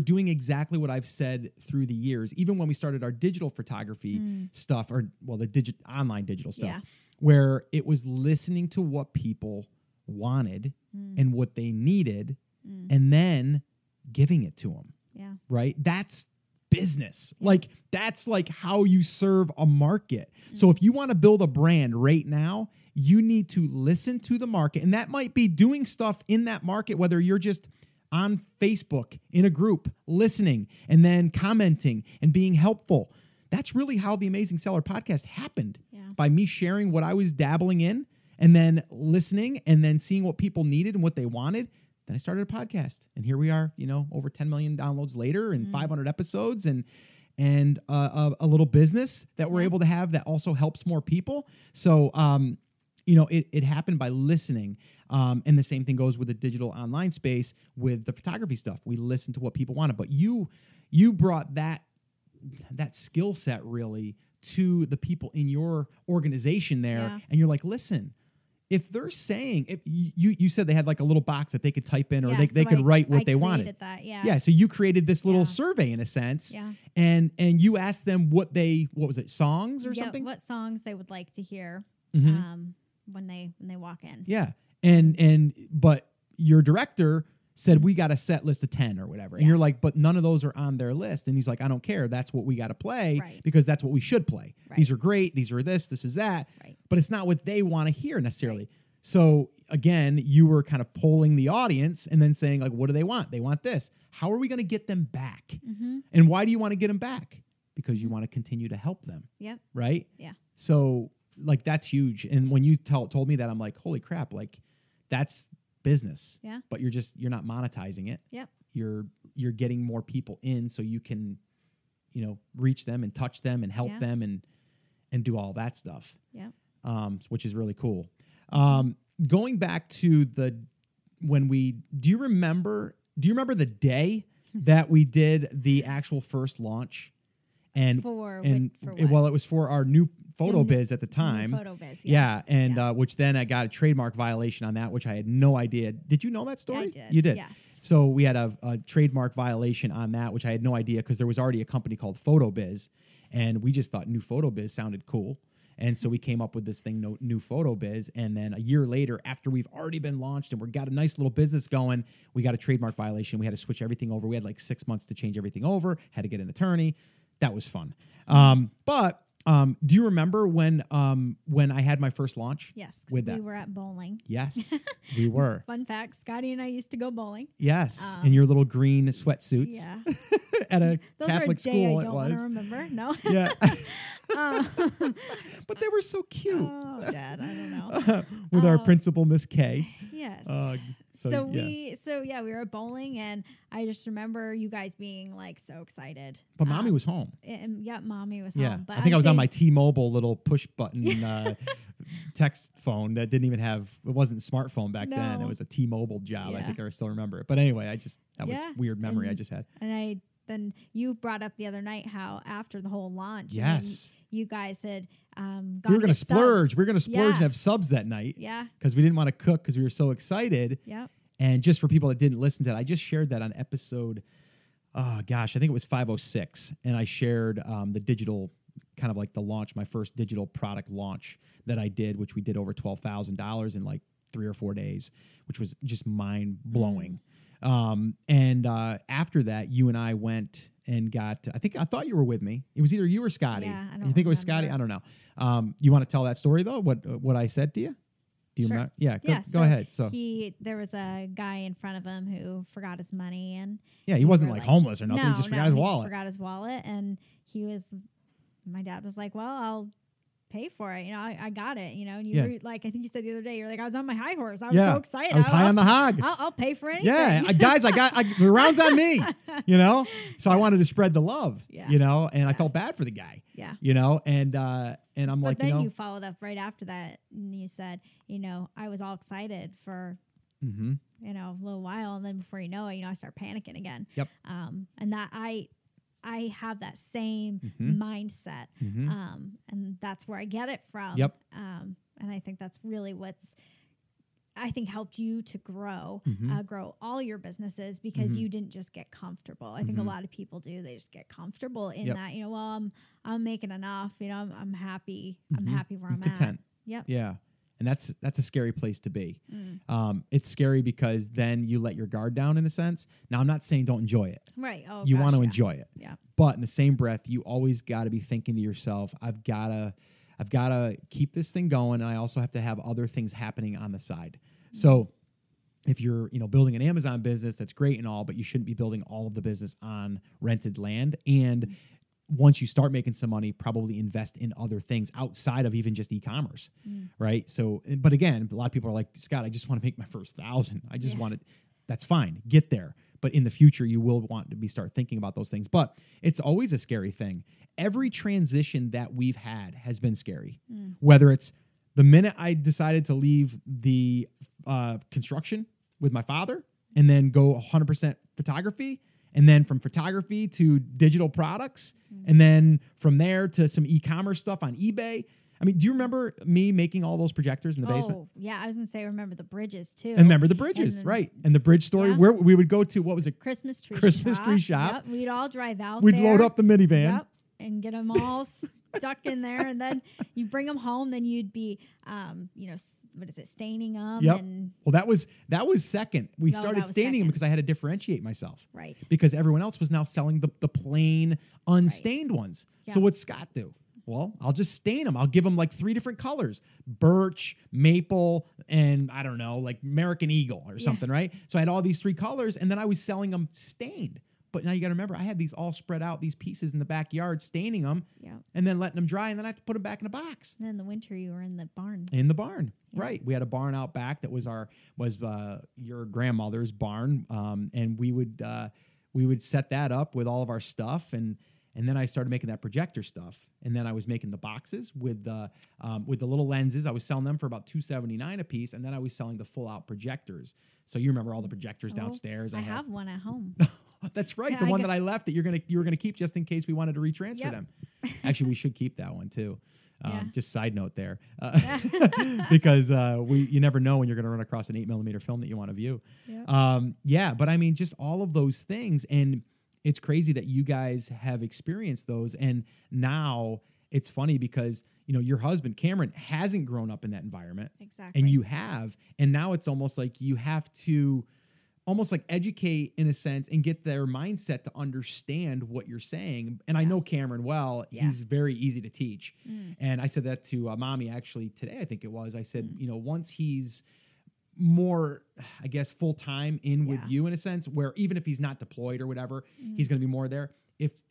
doing exactly what I've said through the years, even when we started our digital photography stuff, or the online digital stuff, where it was listening to what people wanted and what they needed and then giving it to them. Yeah. Right. That's business. Like, that's like how you serve a market. So if you want to build a brand right now, you need to listen to the market. And that might be doing stuff in that market, whether you're just on Facebook in a group listening and then commenting and being helpful. That's really how the Amazing Seller podcast happened, by me sharing what I was dabbling in and then listening and then seeing what people needed and what they wanted. Then I started a podcast, and here we are, you know, over 10 million downloads later and 500 episodes and a little business that we're able to have that also helps more people. So, you know, it happened by listening. And the same thing goes with the digital online space with the photography stuff. We listened to what people wanted, but you brought that skill set really to the people in your organization there. Yeah. And you're like, listen, if they're saying, if you said they had like a little box that they could type in, or they could write what they wanted. That, yeah. So you created this little survey in a sense, and you asked them songs or something? What songs they would like to hear when they walk in. Yeah. But your director said, we got a set list of 10 or whatever. And you're like, but none of those are on their list. And he's like, I don't care. That's what we got to play because that's what we should play. Right. These are great. These are this is that. Right. But it's not what they want to hear necessarily. Right. So again, you were kind of polling the audience and then saying, like, what do they want? They want this. How are we going to get them back? Mm-hmm. And why do you want to get them back? Because you want to continue to help them. Yep. Right? Yeah. So like, that's huge. And when you told me that, I'm like, holy crap, like, that's business. Yeah. But you're not monetizing it. Yep. You're getting more people in so you can, you know, reach them and touch them and help them and do all that stuff. Yeah. Which is really cool. Going back to do you remember the day that we did the actual first launch? It was for our new photo biz at the time. Photo biz, yeah. And which then I got a trademark violation on that, which I had no idea. Did you know that story? I did. You did. Yes. So we had a trademark violation on that, which I had no idea, because there was already a company called Photo Biz, and we just thought New Photo Biz sounded cool, and so we came up with this thing, New Photo Biz. And then a year later, after we've already been launched and we got a nice little business going, we got a trademark violation. We had to switch everything over. We had like 6 months to change everything over. Had to get an attorney. That was fun. But Do you remember when I had my first launch? Yes, with that? We were at bowling. Yes, we were. Fun fact, Scotty and I used to go bowling. Yes, in your little green sweatsuits. Yeah. At a those Catholic school, it was. Those were a day I don't remember, no. Yeah. But they were so cute. Oh, Dad, I don't know. With our principal, Miss K. Yes. So we were bowling, and I just remember you guys being like so excited. But mommy was home. Mommy was home. But I think I was on my T-Mobile little push button text phone that didn't even have. It wasn't a smartphone back then. It was a T-Mobile job. Yeah. I think I still remember it. But anyway, that was a weird memory I just had. Then you brought up the other night how after the whole launch, you guys had gone. We were going to splurge. We were going to splurge and have subs that night. Yeah, because we didn't want to cook because we were so excited. Yep. And just for people that didn't listen to it, I just shared that on episode, I think it was 506, and I shared the digital, kind of like the launch, my first digital product launch that I did, which we did over $12,000 in like 3 or 4 days, which was just mind blowing. Mm-hmm. And after that, you and I went and got, I thought you were with me. It was either you or Scotty. Yeah, I don't remember. It was Scotty? I don't know. You want to tell that story though? What I said to you? Do you remember? Yeah. Go ahead. So there was a guy in front of him who forgot his money and he wasn't like homeless or nothing. He just forgot his wallet. And my dad was like, well, I'll pay for it. I got it, and you were like, I think you said the other day, you're like, I was on my high horse. I was so excited. I was high on the hog. I'll pay for anything. Yeah. The round's on me, so I wanted to spread the love, and I felt bad for the guy, and I'm like, then you followed up right after that. And you said, I was all excited for, a little while. And then before you know it, I start panicking again. Yep. And that I have that same mindset, and that's where I get it from. Yep. And I think that's really what's helped you to grow, grow all your businesses because you didn't just get comfortable. I think a lot of people do; they just get comfortable in that. I'm making enough. I'm happy. I'm happy where I'm content. At. Yep. Yeah. And that's a scary place to be. It's scary because then you let your guard down in a sense. Now, I'm not saying don't enjoy it. Right. Oh, you want to enjoy it. Yeah. But in the same breath, you always got to be thinking to yourself, I've got to keep this thing going. And I also have to have other things happening on the side. Mm-hmm. So if you're, building an Amazon business, that's great and all, but you shouldn't be building all of the business on rented land. And once you start making some money, probably invest in other things outside of even just e-commerce, right? So, but again, a lot of people are like, Scott, I just want to make my first 1,000. I just want it. That's fine. Get there. But in the future, you will want to start thinking about those things. But it's always a scary thing. Every transition that we've had has been scary, whether it's the minute I decided to leave the construction with my father and then go 100% photography, and then from photography to digital products, and then from there to some e-commerce stuff on eBay. I mean, do you remember me making all those projectors in the basement? Oh, yeah. I was going to say, remember the bridges, too. And remember the bridges, right. And the bridge story, where we would go to, what was it? Christmas tree shop. Yep. We'd all drive out We'd load up the minivan. Yep. And get them all stuck in there. And then you bring them home, then you'd be, staining them? Yep. And well, that was second. We started staining them because I had to differentiate myself. Right. Because everyone else was now selling the plain unstained ones. Yep. So what'd Scott do? Well, I'll just stain them. I'll give them like 3 different colors, birch, maple, and I don't know, like American Eagle or something, right? So I had all these 3 colors and then I was selling them stained. But now you got to remember, I had these all spread out, these pieces in the backyard, staining them, and then letting them dry, and then I have to put them back in a box. And in the winter, you were in the barn. Yeah. Right? We had a barn out back that was your grandmother's barn, and we would set that up with all of our stuff, and then I started making that projector stuff, and then I was making the boxes with the little lenses. I was selling them for about $2.79 a piece, and then I was selling the full out projectors. So you remember all the projectors downstairs? I have one at home. That's right. The one that I left that you were gonna keep just in case we wanted to retransfer them. Actually, we should keep that one too. Just side note there, because you never know when you're gonna run across an 8mm film that you want to view. Yep. But I mean, just all of those things, and it's crazy that you guys have experienced those. And now it's funny because your husband Cameron hasn't grown up in that environment, exactly, and you have, and now it's almost like you have to almost like educate in a sense and get their mindset to understand what you're saying. And I know Cameron well, he's very easy to teach. Mm. And I said that to mommy actually today, I think it was. I said, you know, once he's more, I guess, full time in with you in a sense, where even if he's not deployed or whatever, he's going to be more there.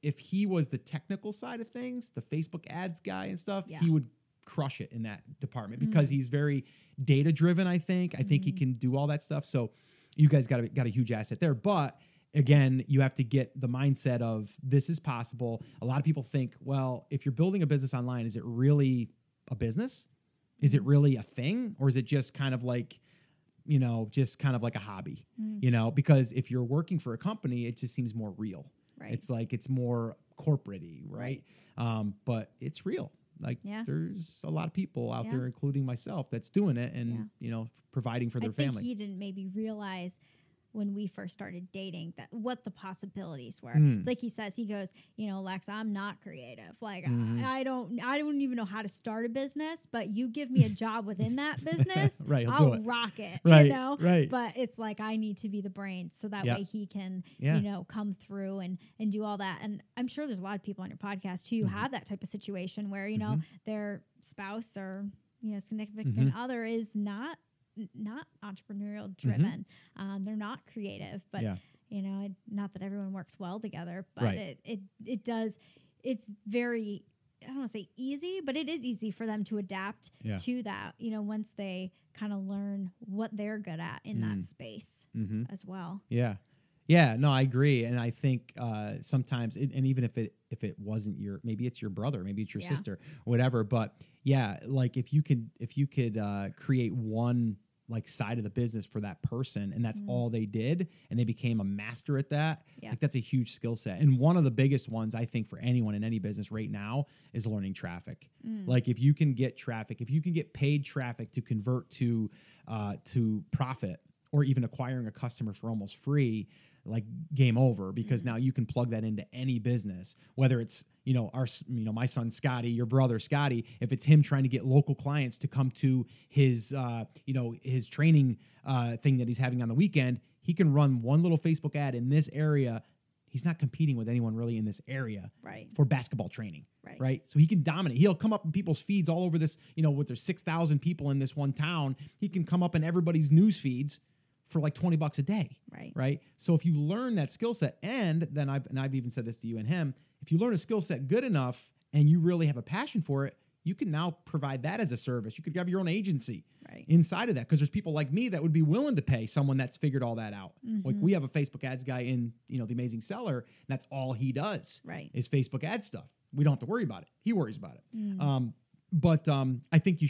If he was the technical side of things, the Facebook ads guy and stuff, he would crush it in that department because he's very data driven. I think he can do all that stuff. So you guys got a huge asset there. But again, you have to get the mindset of this is possible. A lot of people think, well, if you're building a business online, is it really a business? Is it really a thing? Or is it just kind of like, you know, just kind of like a hobby, you know, because if you're working for a company, it just seems more real. Right. It's like, it's more corporate-y, right? But it's real. Like there's a lot of people out there, including myself, that's doing it and, you know, providing for their family. I think he didn't maybe realize when we first started dating that what the possibilities were. It's like he says, he goes, you know, Lex, I'm not creative. Like I don't even know how to start a business, but you give me a job within that business, I'll rock it, you know? Right. But it's like, I need to be the brains so that way he can, you know, come through and do all that. And I'm sure there's a lot of people on your podcast who have that type of situation where, you know, their spouse or, you know, significant other is not entrepreneurial driven. They're not creative, but you know, not that everyone works well together, but it does. It's very, I don't want to say easy, but it is easy for them to adapt to that, you know, once they kind of learn what they're good at in that space as well. Yeah. Yeah, no, I agree. And I think sometimes, and even if it wasn't your, maybe it's your brother, maybe it's your sister, whatever. But yeah, like if you could create one like side of the business for that person and that's all they did and they became a master at that, like that's a huge skill set. And one of the biggest ones I think for anyone in any business right now is learning traffic. Like if you can get traffic, if you can get paid traffic to convert to profit or even acquiring a customer for almost free, like game over, because now you can plug that into any business, whether it's, you know, my son, Scotty, your brother, Scotty, if it's him trying to get local clients to come to his, you know, his training thing that he's having on the weekend, he can run one little Facebook ad in this area. He's not competing with anyone really in this area for basketball training, right? So he can dominate. He'll come up in people's feeds all over this, you know, with there's 6,000 people in this one town, he can come up in everybody's news feeds for like $20 a day. Right. So if you learn that skill set, and then I've even said this to you and him, if you learn a skill set good enough and you really have a passion for it, you can now provide that as a service. You could have your own agency inside of that. Cause there's people like me that would be willing to pay someone that's figured all that out. Like we have a Facebook ads guy in, you know, the Amazing Seller, and that's all he does is Facebook ad stuff. We don't have to worry about it. He worries about it. But I think you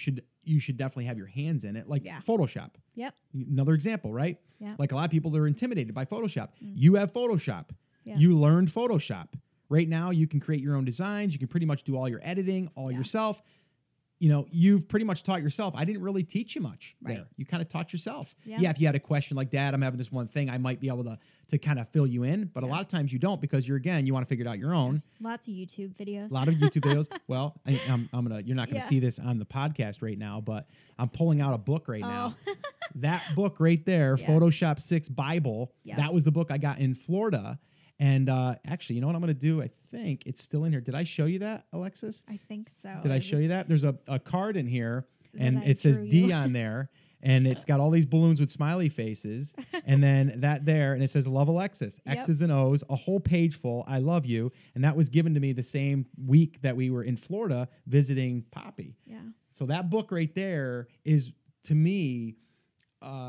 should definitely have your hands in it, like Photoshop. Yep. Another example, right? Yep. Like a lot of people that are intimidated by Photoshop. You have Photoshop. Yeah. You learned Photoshop. Right now, you can create your own designs. You can pretty much do all your editing, all yourself. You know, you've pretty much taught yourself. I didn't really teach you much there. You kind of taught yourself. Yeah. If you had a question like, Dad, I'm having this one thing, I might be able to kind of fill you in. But a lot of times you don't, because you want to figure it out your own. Lots of YouTube videos. A lot of YouTube videos. Well, I'm going to, you're not going to see this on the podcast right now, but I'm pulling out a book right now. That book right there, Photoshop 6 Bible, that was the book I got in Florida. And actually, you know what I'm going to do? I think it's still in here. Did I show you that, Alexis? I think so. Did I show you that? There's a card in here, and it says D on there, and it's got all these balloons with smiley faces, and then that there, and it says Love Alexis, X's and O's, a whole page full, I love you, and that was given to me the same week that we were in Florida visiting Poppy. Yeah. So that book right there is, to me,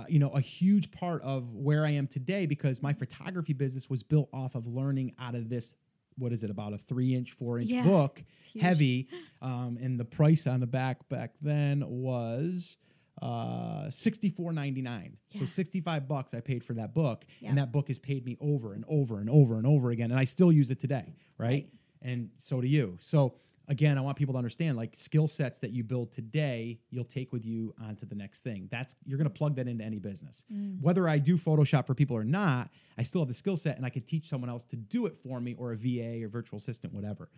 you know, a huge part of where I am today, because my photography business was built off of learning out of this, what is it, about a 3-inch, 4-inch book, heavy. And the price on the back then was $64.99. So $65 I paid for that book. Yeah. And that book has paid me over and over and over and over again. And I still use it today. Right. And so do you. So again, I want people to understand, like, skill sets that you build today, you'll take with you onto the next thing. That's, you're going to plug that into any business. Whether I do Photoshop for people or not, I still have the skill set, and I can teach someone else to do it for me, or a VA or virtual assistant, whatever.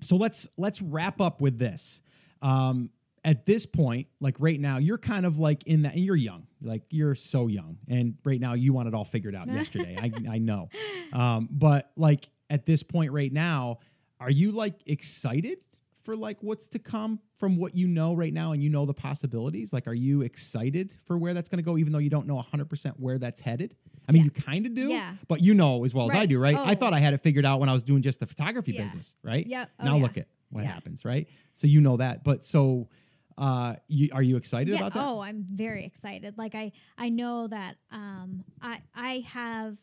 So let's wrap up with this. at this point, like right now, you're kind of like in that, and you're young, like you're so young. And right now you want it all figured out yesterday. I know. But like at this point right now, are you like excited for like what's to come from what you know right now? And you know, the possibilities, like, are you excited for where that's going to go, even though you don't know 100% where that's headed? I mean, you kind of do, but you know as well as I do, right? Oh. I thought I had it figured out when I was doing just the photography business, right? Now look at what happens, right? So you know that, but so are you excited about that? Oh, I'm very excited. Like I know that I have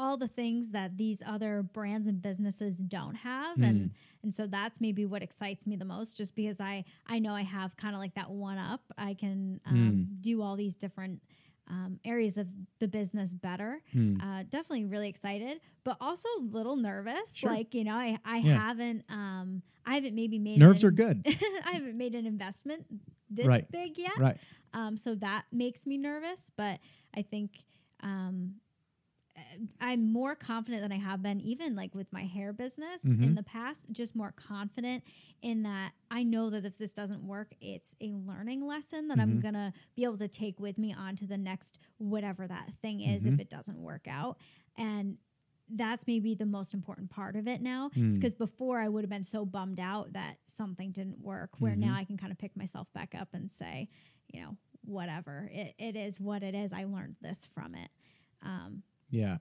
all the things that these other brands and businesses don't have. And so that's maybe what excites me the most, just because I know I have kind of like that one up. I can do all these different areas of the business better. Definitely really excited, but also a little nervous. Sure. Like, you know, I haven't maybe made nerves are good. I haven't made an investment this big yet. Right. So that makes me nervous, but I think, I'm more confident than I have been, even like with my hair business in the past, just more confident in that I know that if this doesn't work, it's a learning lesson that I'm going to be able to take with me on to the next, whatever that thing is, if it doesn't work out. And that's maybe the most important part of it now. It's because before I would have been so bummed out that something didn't work, where now I can kind of pick myself back up and say, you know, whatever, it is what it is. I learned this from it. Yeah.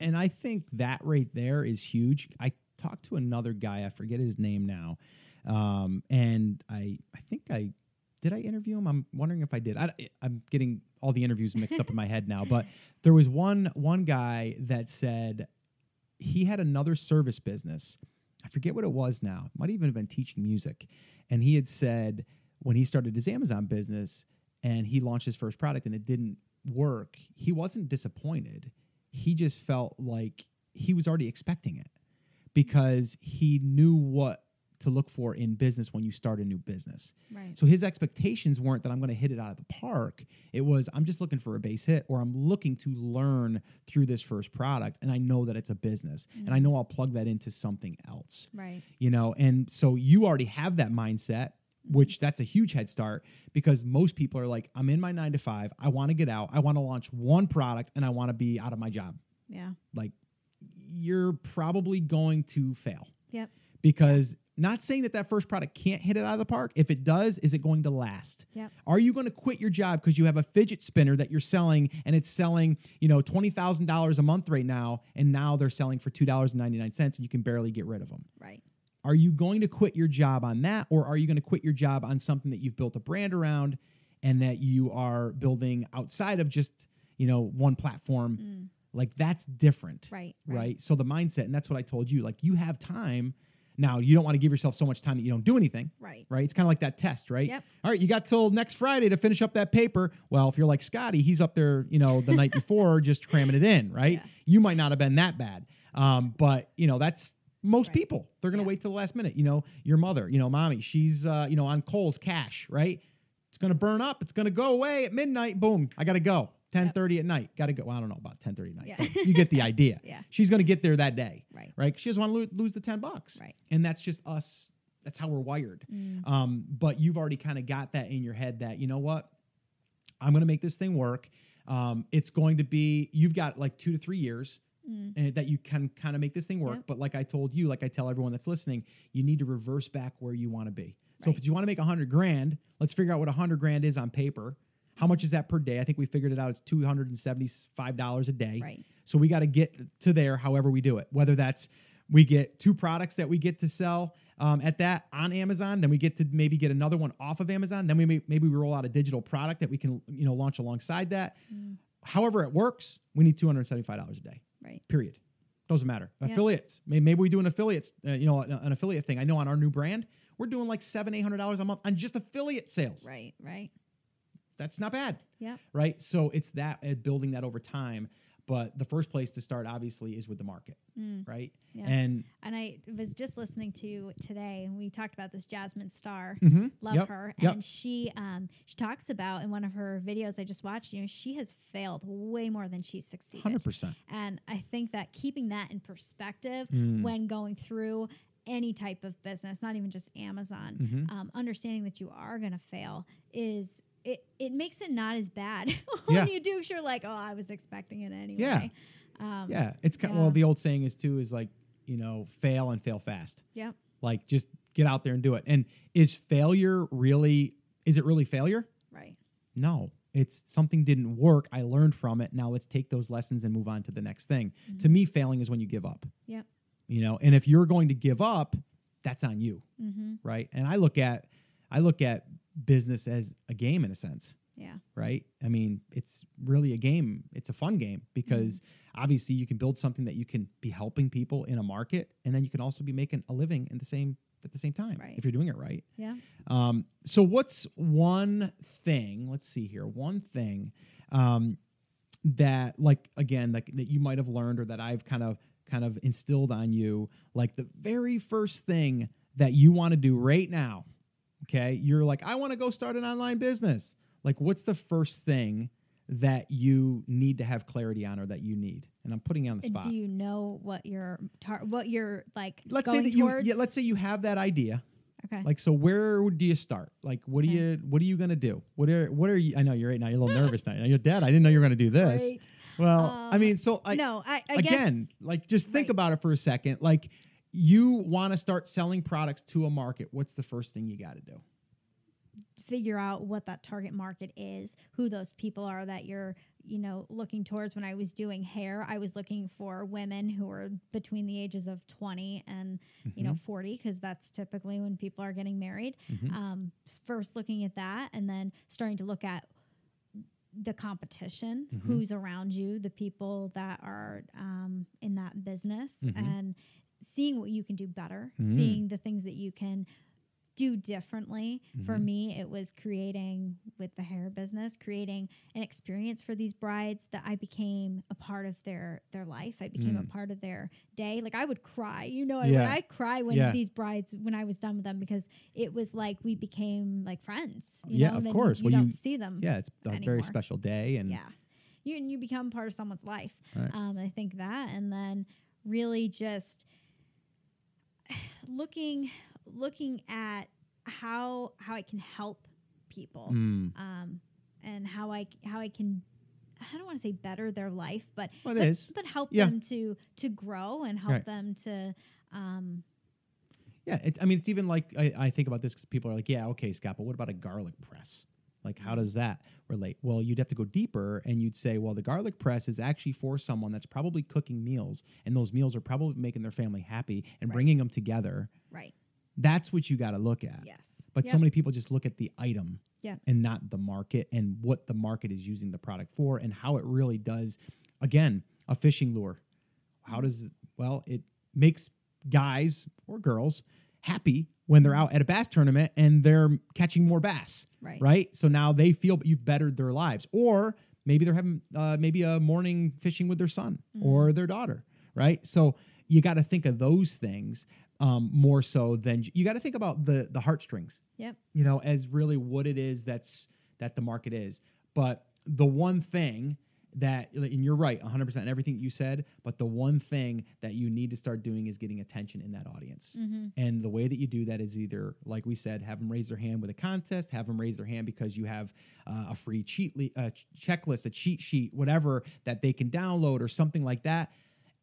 And I think that right there is huge. I talked to another guy, I forget his name now. And I think I interview him? I'm wondering if I did. I'm getting all the interviews mixed up in my head now, but there was one guy that said he had another service business. I forget what it was now. It might even have been teaching music. And he had said when he started his Amazon business and he launched his first product and it didn't work, he wasn't disappointed. He just felt like he was already expecting it because he knew what to look for in business when you start a new business. Right. So his expectations weren't that I'm going to hit it out of the park. It was, I'm just looking for a base hit, or I'm looking to learn through this first product. And I know that it's a business and I know I'll plug that into something else. Right. You know, and so you already have that mindset, which that's a huge head start, because most people are like, I'm in my 9 to 5. I want to get out. I want to launch one product and I want to be out of my job. Yeah. Like you're probably going to fail. Yep. Because not saying that first product can't hit it out of the park. If it does, is it going to last? Yep. Are you going to quit your job because you have a fidget spinner that you're selling and it's selling, you know, $20,000 a month right now, and now they're selling for $2.99 and you can barely get rid of them? Right. Are you going to quit your job on that, or are you going to quit your job on something that you've built a brand around and that you are building outside of just, you know, one platform? Like that's different. Right. So the mindset, and that's what I told you, like you have time. Now, you don't want to give yourself so much time that you don't do anything. Right. It's kind of like that test, right? Yep. All right, you got till next Friday to finish up that paper. Well, if you're like Scotty, he's up there, you know, the night before just cramming it in, right? Yeah. You might not have been that bad. But, you know, that's most people. They're going to wait till the last minute. You know, your mother, you know, mommy, she's, you know, on Kohl's cash, right? It's going to burn up. It's going to go away at midnight. Boom. I got to go. 10:30 at night. Got to go. Well, I don't know about 10:30 at night. Yeah. But you get the idea. Yeah. She's going to get there that day. Right. She doesn't want to lose the $10. Right. And that's just us. That's how we're wired. But you've already kind of got that in your head that, you know what, I'm going to make this thing work. It's going to be, you've got like 2 to 3 years and that you can kind of make this thing work. But like I told you, like I tell everyone that's listening, you need to reverse back where you want to be. So if you want to make $100,000, let's figure out what $100,000 is on paper. How much is that per day? I think we figured it out. It's $275 a day. Right. So we got to get to there however we do it, whether that's we get 2 products that we get to sell at that on Amazon, then we get to maybe get another one off of Amazon. Then we maybe we roll out a digital product that we can, you know, launch alongside that. However it works, we need $275 a day. Right. Period. Doesn't matter. Yep. Affiliates. Maybe we do an affiliates, you know, an affiliate thing. I know on our new brand, we're doing like $700-$800 a month on just affiliate sales. Right. That's not bad. Yeah. Right. So it's that building that over time. But the first place to start, obviously, is with the market, right? Yeah. And I was just listening to today, and we talked about this Jasmine Star, love her, and she talks about in one of her videos I just watched, you know, she has failed way more than she's succeeded. 100%. And I think that keeping that in perspective when going through any type of business, not even just Amazon, understanding that you are going to fail is it makes it not as bad when you do. 'Cause you're like, oh, I was expecting it anyway. Yeah. It's kind of, well, the old saying is too, is like, you know, fail and fail fast. Yeah. Like just get out there and do it. And is it really failure? Right. No, it's something didn't work. I learned from it. Now let's take those lessons and move on to the next thing. Mm-hmm. To me, failing is when you give up. Yeah. You know, and if you're going to give up, that's on you. Mm-hmm. Right. And I look at business as a game in a sense. Yeah. Right. I mean, it's really a game. It's a fun game because obviously you can build something that you can be helping people in a market, and then you can also be making a living at the same time, right, if you're doing it right. Yeah. So what's one thing, let's see here, that like, again, like that you might've learned or that I've kind of instilled on you, like the very first thing that you want to do right now. Okay. You're like, I want to go start an online business. Like, what's the first thing that you need to have clarity on, or that you need? And I'm putting you on the spot. Do you know what you're like? Let's say that let's say you have that idea. Okay. Like, so where do you start? Like, what are you going to do? What are you, I know you're right now, you're a little nervous now. You're dead. I didn't know you were going to do this. Right. Well, I mean, so I guess, like, just think about it for a second. Like, you want to start selling products to a market. What's the first thing you got to do? Figure out what that target market is, who those people are that you're, you know, looking towards. When I was doing hair, I was looking for women who are between the ages of 20 and, you know, 40, because that's typically when people are getting married. First looking at that, and then starting to look at the competition, who's around you, the people that are in that business, and seeing what you can do better, seeing the things that you can do differently. For me, it was creating, with the hair business, creating an experience for these brides that I became a part of their life. I became a part of their day. Like, I would cry, you know, I'd cry when these brides, when I was done with them, because it was like, we became like friends, you know, of course. You don't see them. Yeah. It's a very special day. And you become part of someone's life. Right. I think that, and then really just looking at how I can help people, and how I can, I don't want to say better their life, but help them to grow and help them to, I mean, it's even like, I think about this because people are like, yeah, okay, Scott, but what about a garlic press? Like, how does that relate? Well, you'd have to go deeper, and you'd say, well, the garlic press is actually for someone that's probably cooking meals, and those meals are probably making their family happy and bringing them together. Right. That's what you got to look at. Yes. But so many people just look at the item and not the market, and what the market is using the product for, and how it really does. Again, a fishing lure. How does it, well, it makes guys or girls happy when they're out at a bass tournament and they're catching more bass, right? So now they feel you've bettered their lives. Or maybe they're having maybe a morning fishing with their son or their daughter, right? So you got to think of those things. More so than you got to think about the heartstrings, you know, as really what it is that the market is. But the one thing that, and you're right, 100% everything you said, but the one thing that you need to start doing is getting attention in that audience. And the way that you do that is either, like we said, have them raise their hand with a contest, have them raise their hand because you have a free checklist, a cheat sheet, whatever that they can download or something like that.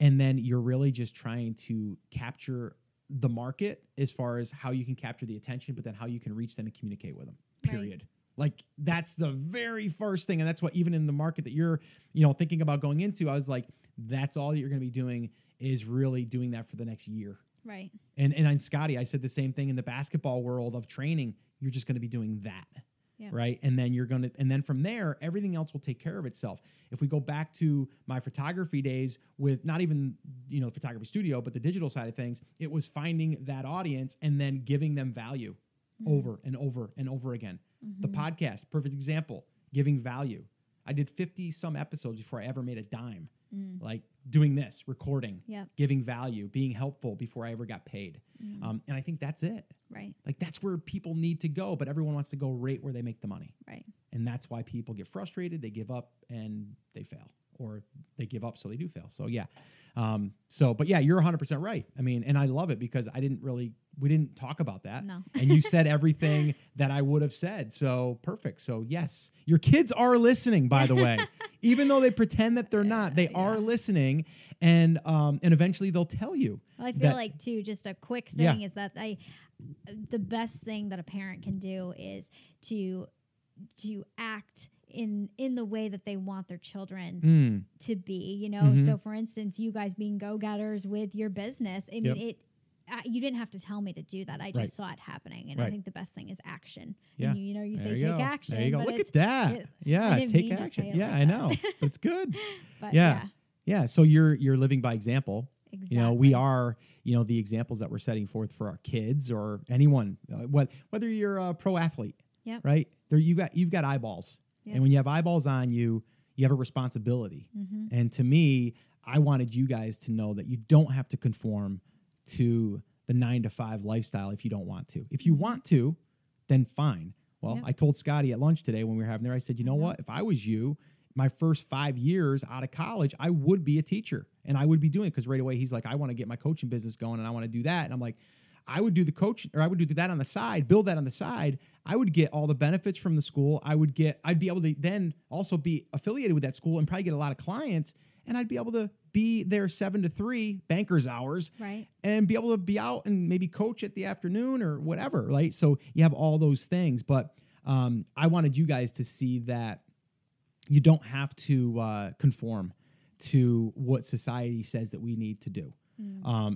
And then you're really just trying to capture the market as far as how you can capture the attention, but then how you can reach them and communicate with them, period. Right. Like, that's the very first thing. And that's what, even in the market that you're, you know, thinking about going into, I was like, that's all that you're going to be doing is really doing that for the next year. Right. And on Scotty, I said the same thing in the basketball world of training. You're just going to be doing that. Yeah. Right. And then and then from there, everything else will take care of itself. If we go back to my photography days with not even, you know, the photography studio, but the digital side of things, it was finding that audience and then giving them value over and over and over again. The podcast, perfect example, giving value. I did 50 some episodes before I ever made a dime, like doing this, recording, giving value, being helpful before I ever got paid. And I think that's it. Right. Like, that's where people need to go, but everyone wants to go right where they make the money. Right. And that's why people get frustrated, they give up, and they fail. or they give up, so they do fail. So yeah. But yeah, you're 100% right. I mean, and I love it because we didn't talk about that. No. And you said everything that I would have said. So perfect. So yes, your kids are listening, by the way, even though they pretend that they're not, they are listening. And eventually they'll tell you. Well, I feel like too, just a quick thing is that the best thing that a parent can do is to act in the way that they want their children to be, you know? Mm-hmm. So for instance, you guys being go-getters with your business, I mean, you didn't have to tell me to do that. I just saw it happening. And I think the best thing is action. Yeah. And you say, take action. There you go. Look at that. Take action. Yeah, I know. It's good. But yeah. So you're living by example. Exactly. We are, the examples that we're setting forth for our kids or anyone, whether you're a pro athlete, right? There, you've got eyeballs. Yep. And when you have eyeballs on you, you have a responsibility. Mm-hmm. And to me, I wanted you guys to know that you don't have to conform to the 9-to-5 lifestyle if you don't want to. If you want to, then fine. Well, I told Scotty at lunch today when we were having there, I said, what? If I was you, my first 5 years out of college, I would be a teacher and I would be doing it. Because right away, he's like, I want to get my coaching business going and I want to do that. And I'm like, I would do the coach, or I would do that on the side, build that on the side. I would get all the benefits from the school. I'd be able to then also be affiliated with that school and probably get a lot of clients. And I'd be able to be there 7 to 3 banker's hours, right? And be able to be out and maybe coach at the afternoon or whatever, right? So you have all those things. But I wanted you guys to see that you don't have to conform to what society says that we need to do.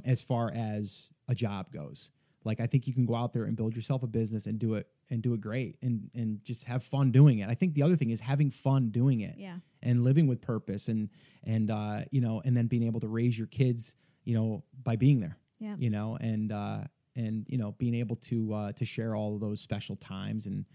As far as a job goes. Like, I think you can go out there and build yourself a business and do it great and just have fun doing it. I think the other thing is having fun doing it and living with purpose and then being able to raise your kids, by being there, and being able to share all of those special times and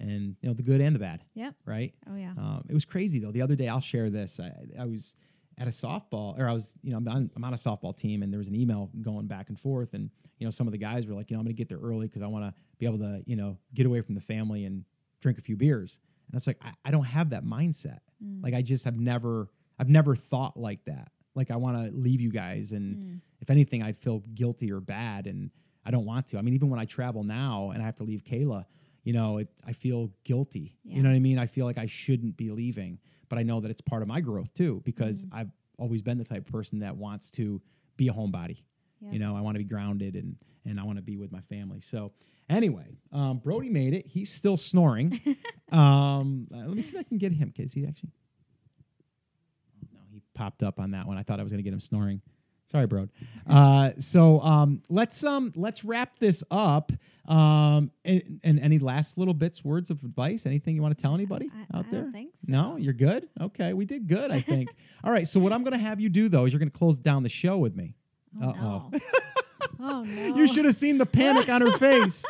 the good and the bad. Yeah. Right. Oh yeah. It was crazy though. The other day I'll share this. I was at a softball, or I was, I'm on a softball team, and there was an email going back and forth, and some of the guys were like, I'm going to get there early because I want to be able to, get away from the family and drink a few beers. And it's like, I don't have that mindset. Like I just have I've never thought like that. Like I want to leave you guys, and if anything, I'd feel guilty or bad, and I don't want to. I mean, even when I travel now and I have to leave Kayla, I feel guilty. Yeah. You know what I mean? I feel like I shouldn't be leaving. But I know that it's part of my growth too, because I've always been the type of person that wants to be a homebody. Yeah. I want to be grounded and I want to be with my family. So anyway, Brody made it. He's still snoring. Let me see if I can get him. Is he actually? No, he popped up on that one. I thought I was going to get him snoring. Sorry, Brody. Let's wrap this up. And any last little bits, words of advice, anything you want to tell anybody out there? I don't think so. No, you're good. Okay. We did good, I think. All right. So what I'm going to have you do though, is you're going to close down the show with me. Uh-oh. No. Oh no. You should have seen the panic on her face.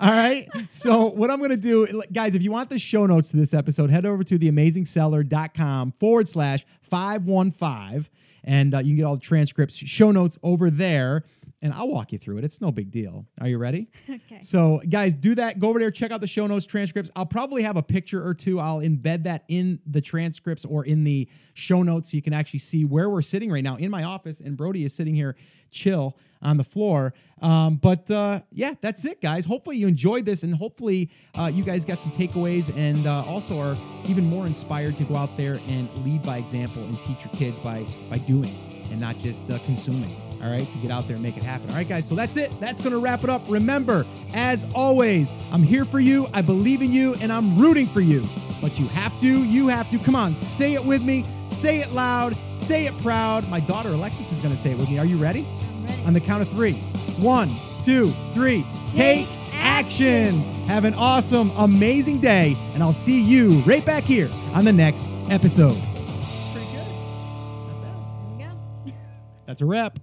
All right. So what I'm going to do, guys, if you want the show notes to this episode, head over to theamazingseller.com/515. And you can get all the transcripts, show notes over there, and I'll walk you through it. It's no big deal. Are you ready? Okay. So, guys, do that. Go over there. Check out the show notes, transcripts. I'll probably have a picture or two. I'll embed that in the transcripts or in the show notes so you can actually see where we're sitting right now in my office, and Brody is sitting here chill on the floor. But that's it, guys. Hopefully you enjoyed this, and hopefully you guys got some takeaways and also are even more inspired to go out there and lead by example and teach your kids by doing and not just consuming. All right, so get out there and make it happen. All right, guys, so that's it. That's going to wrap it up. Remember, as always, I'm here for you. I believe in you, and I'm rooting for you. But you have to. Come on, say it with me. Say it loud. Say it proud. My daughter, Alexis, is going to say it with me. Are you ready? I'm ready. On the count of 3. 1, 2, 3. Take action. Have an awesome, amazing day, and I'll see you right back here on the next episode. Pretty good. Not bad. There we go. That's a wrap.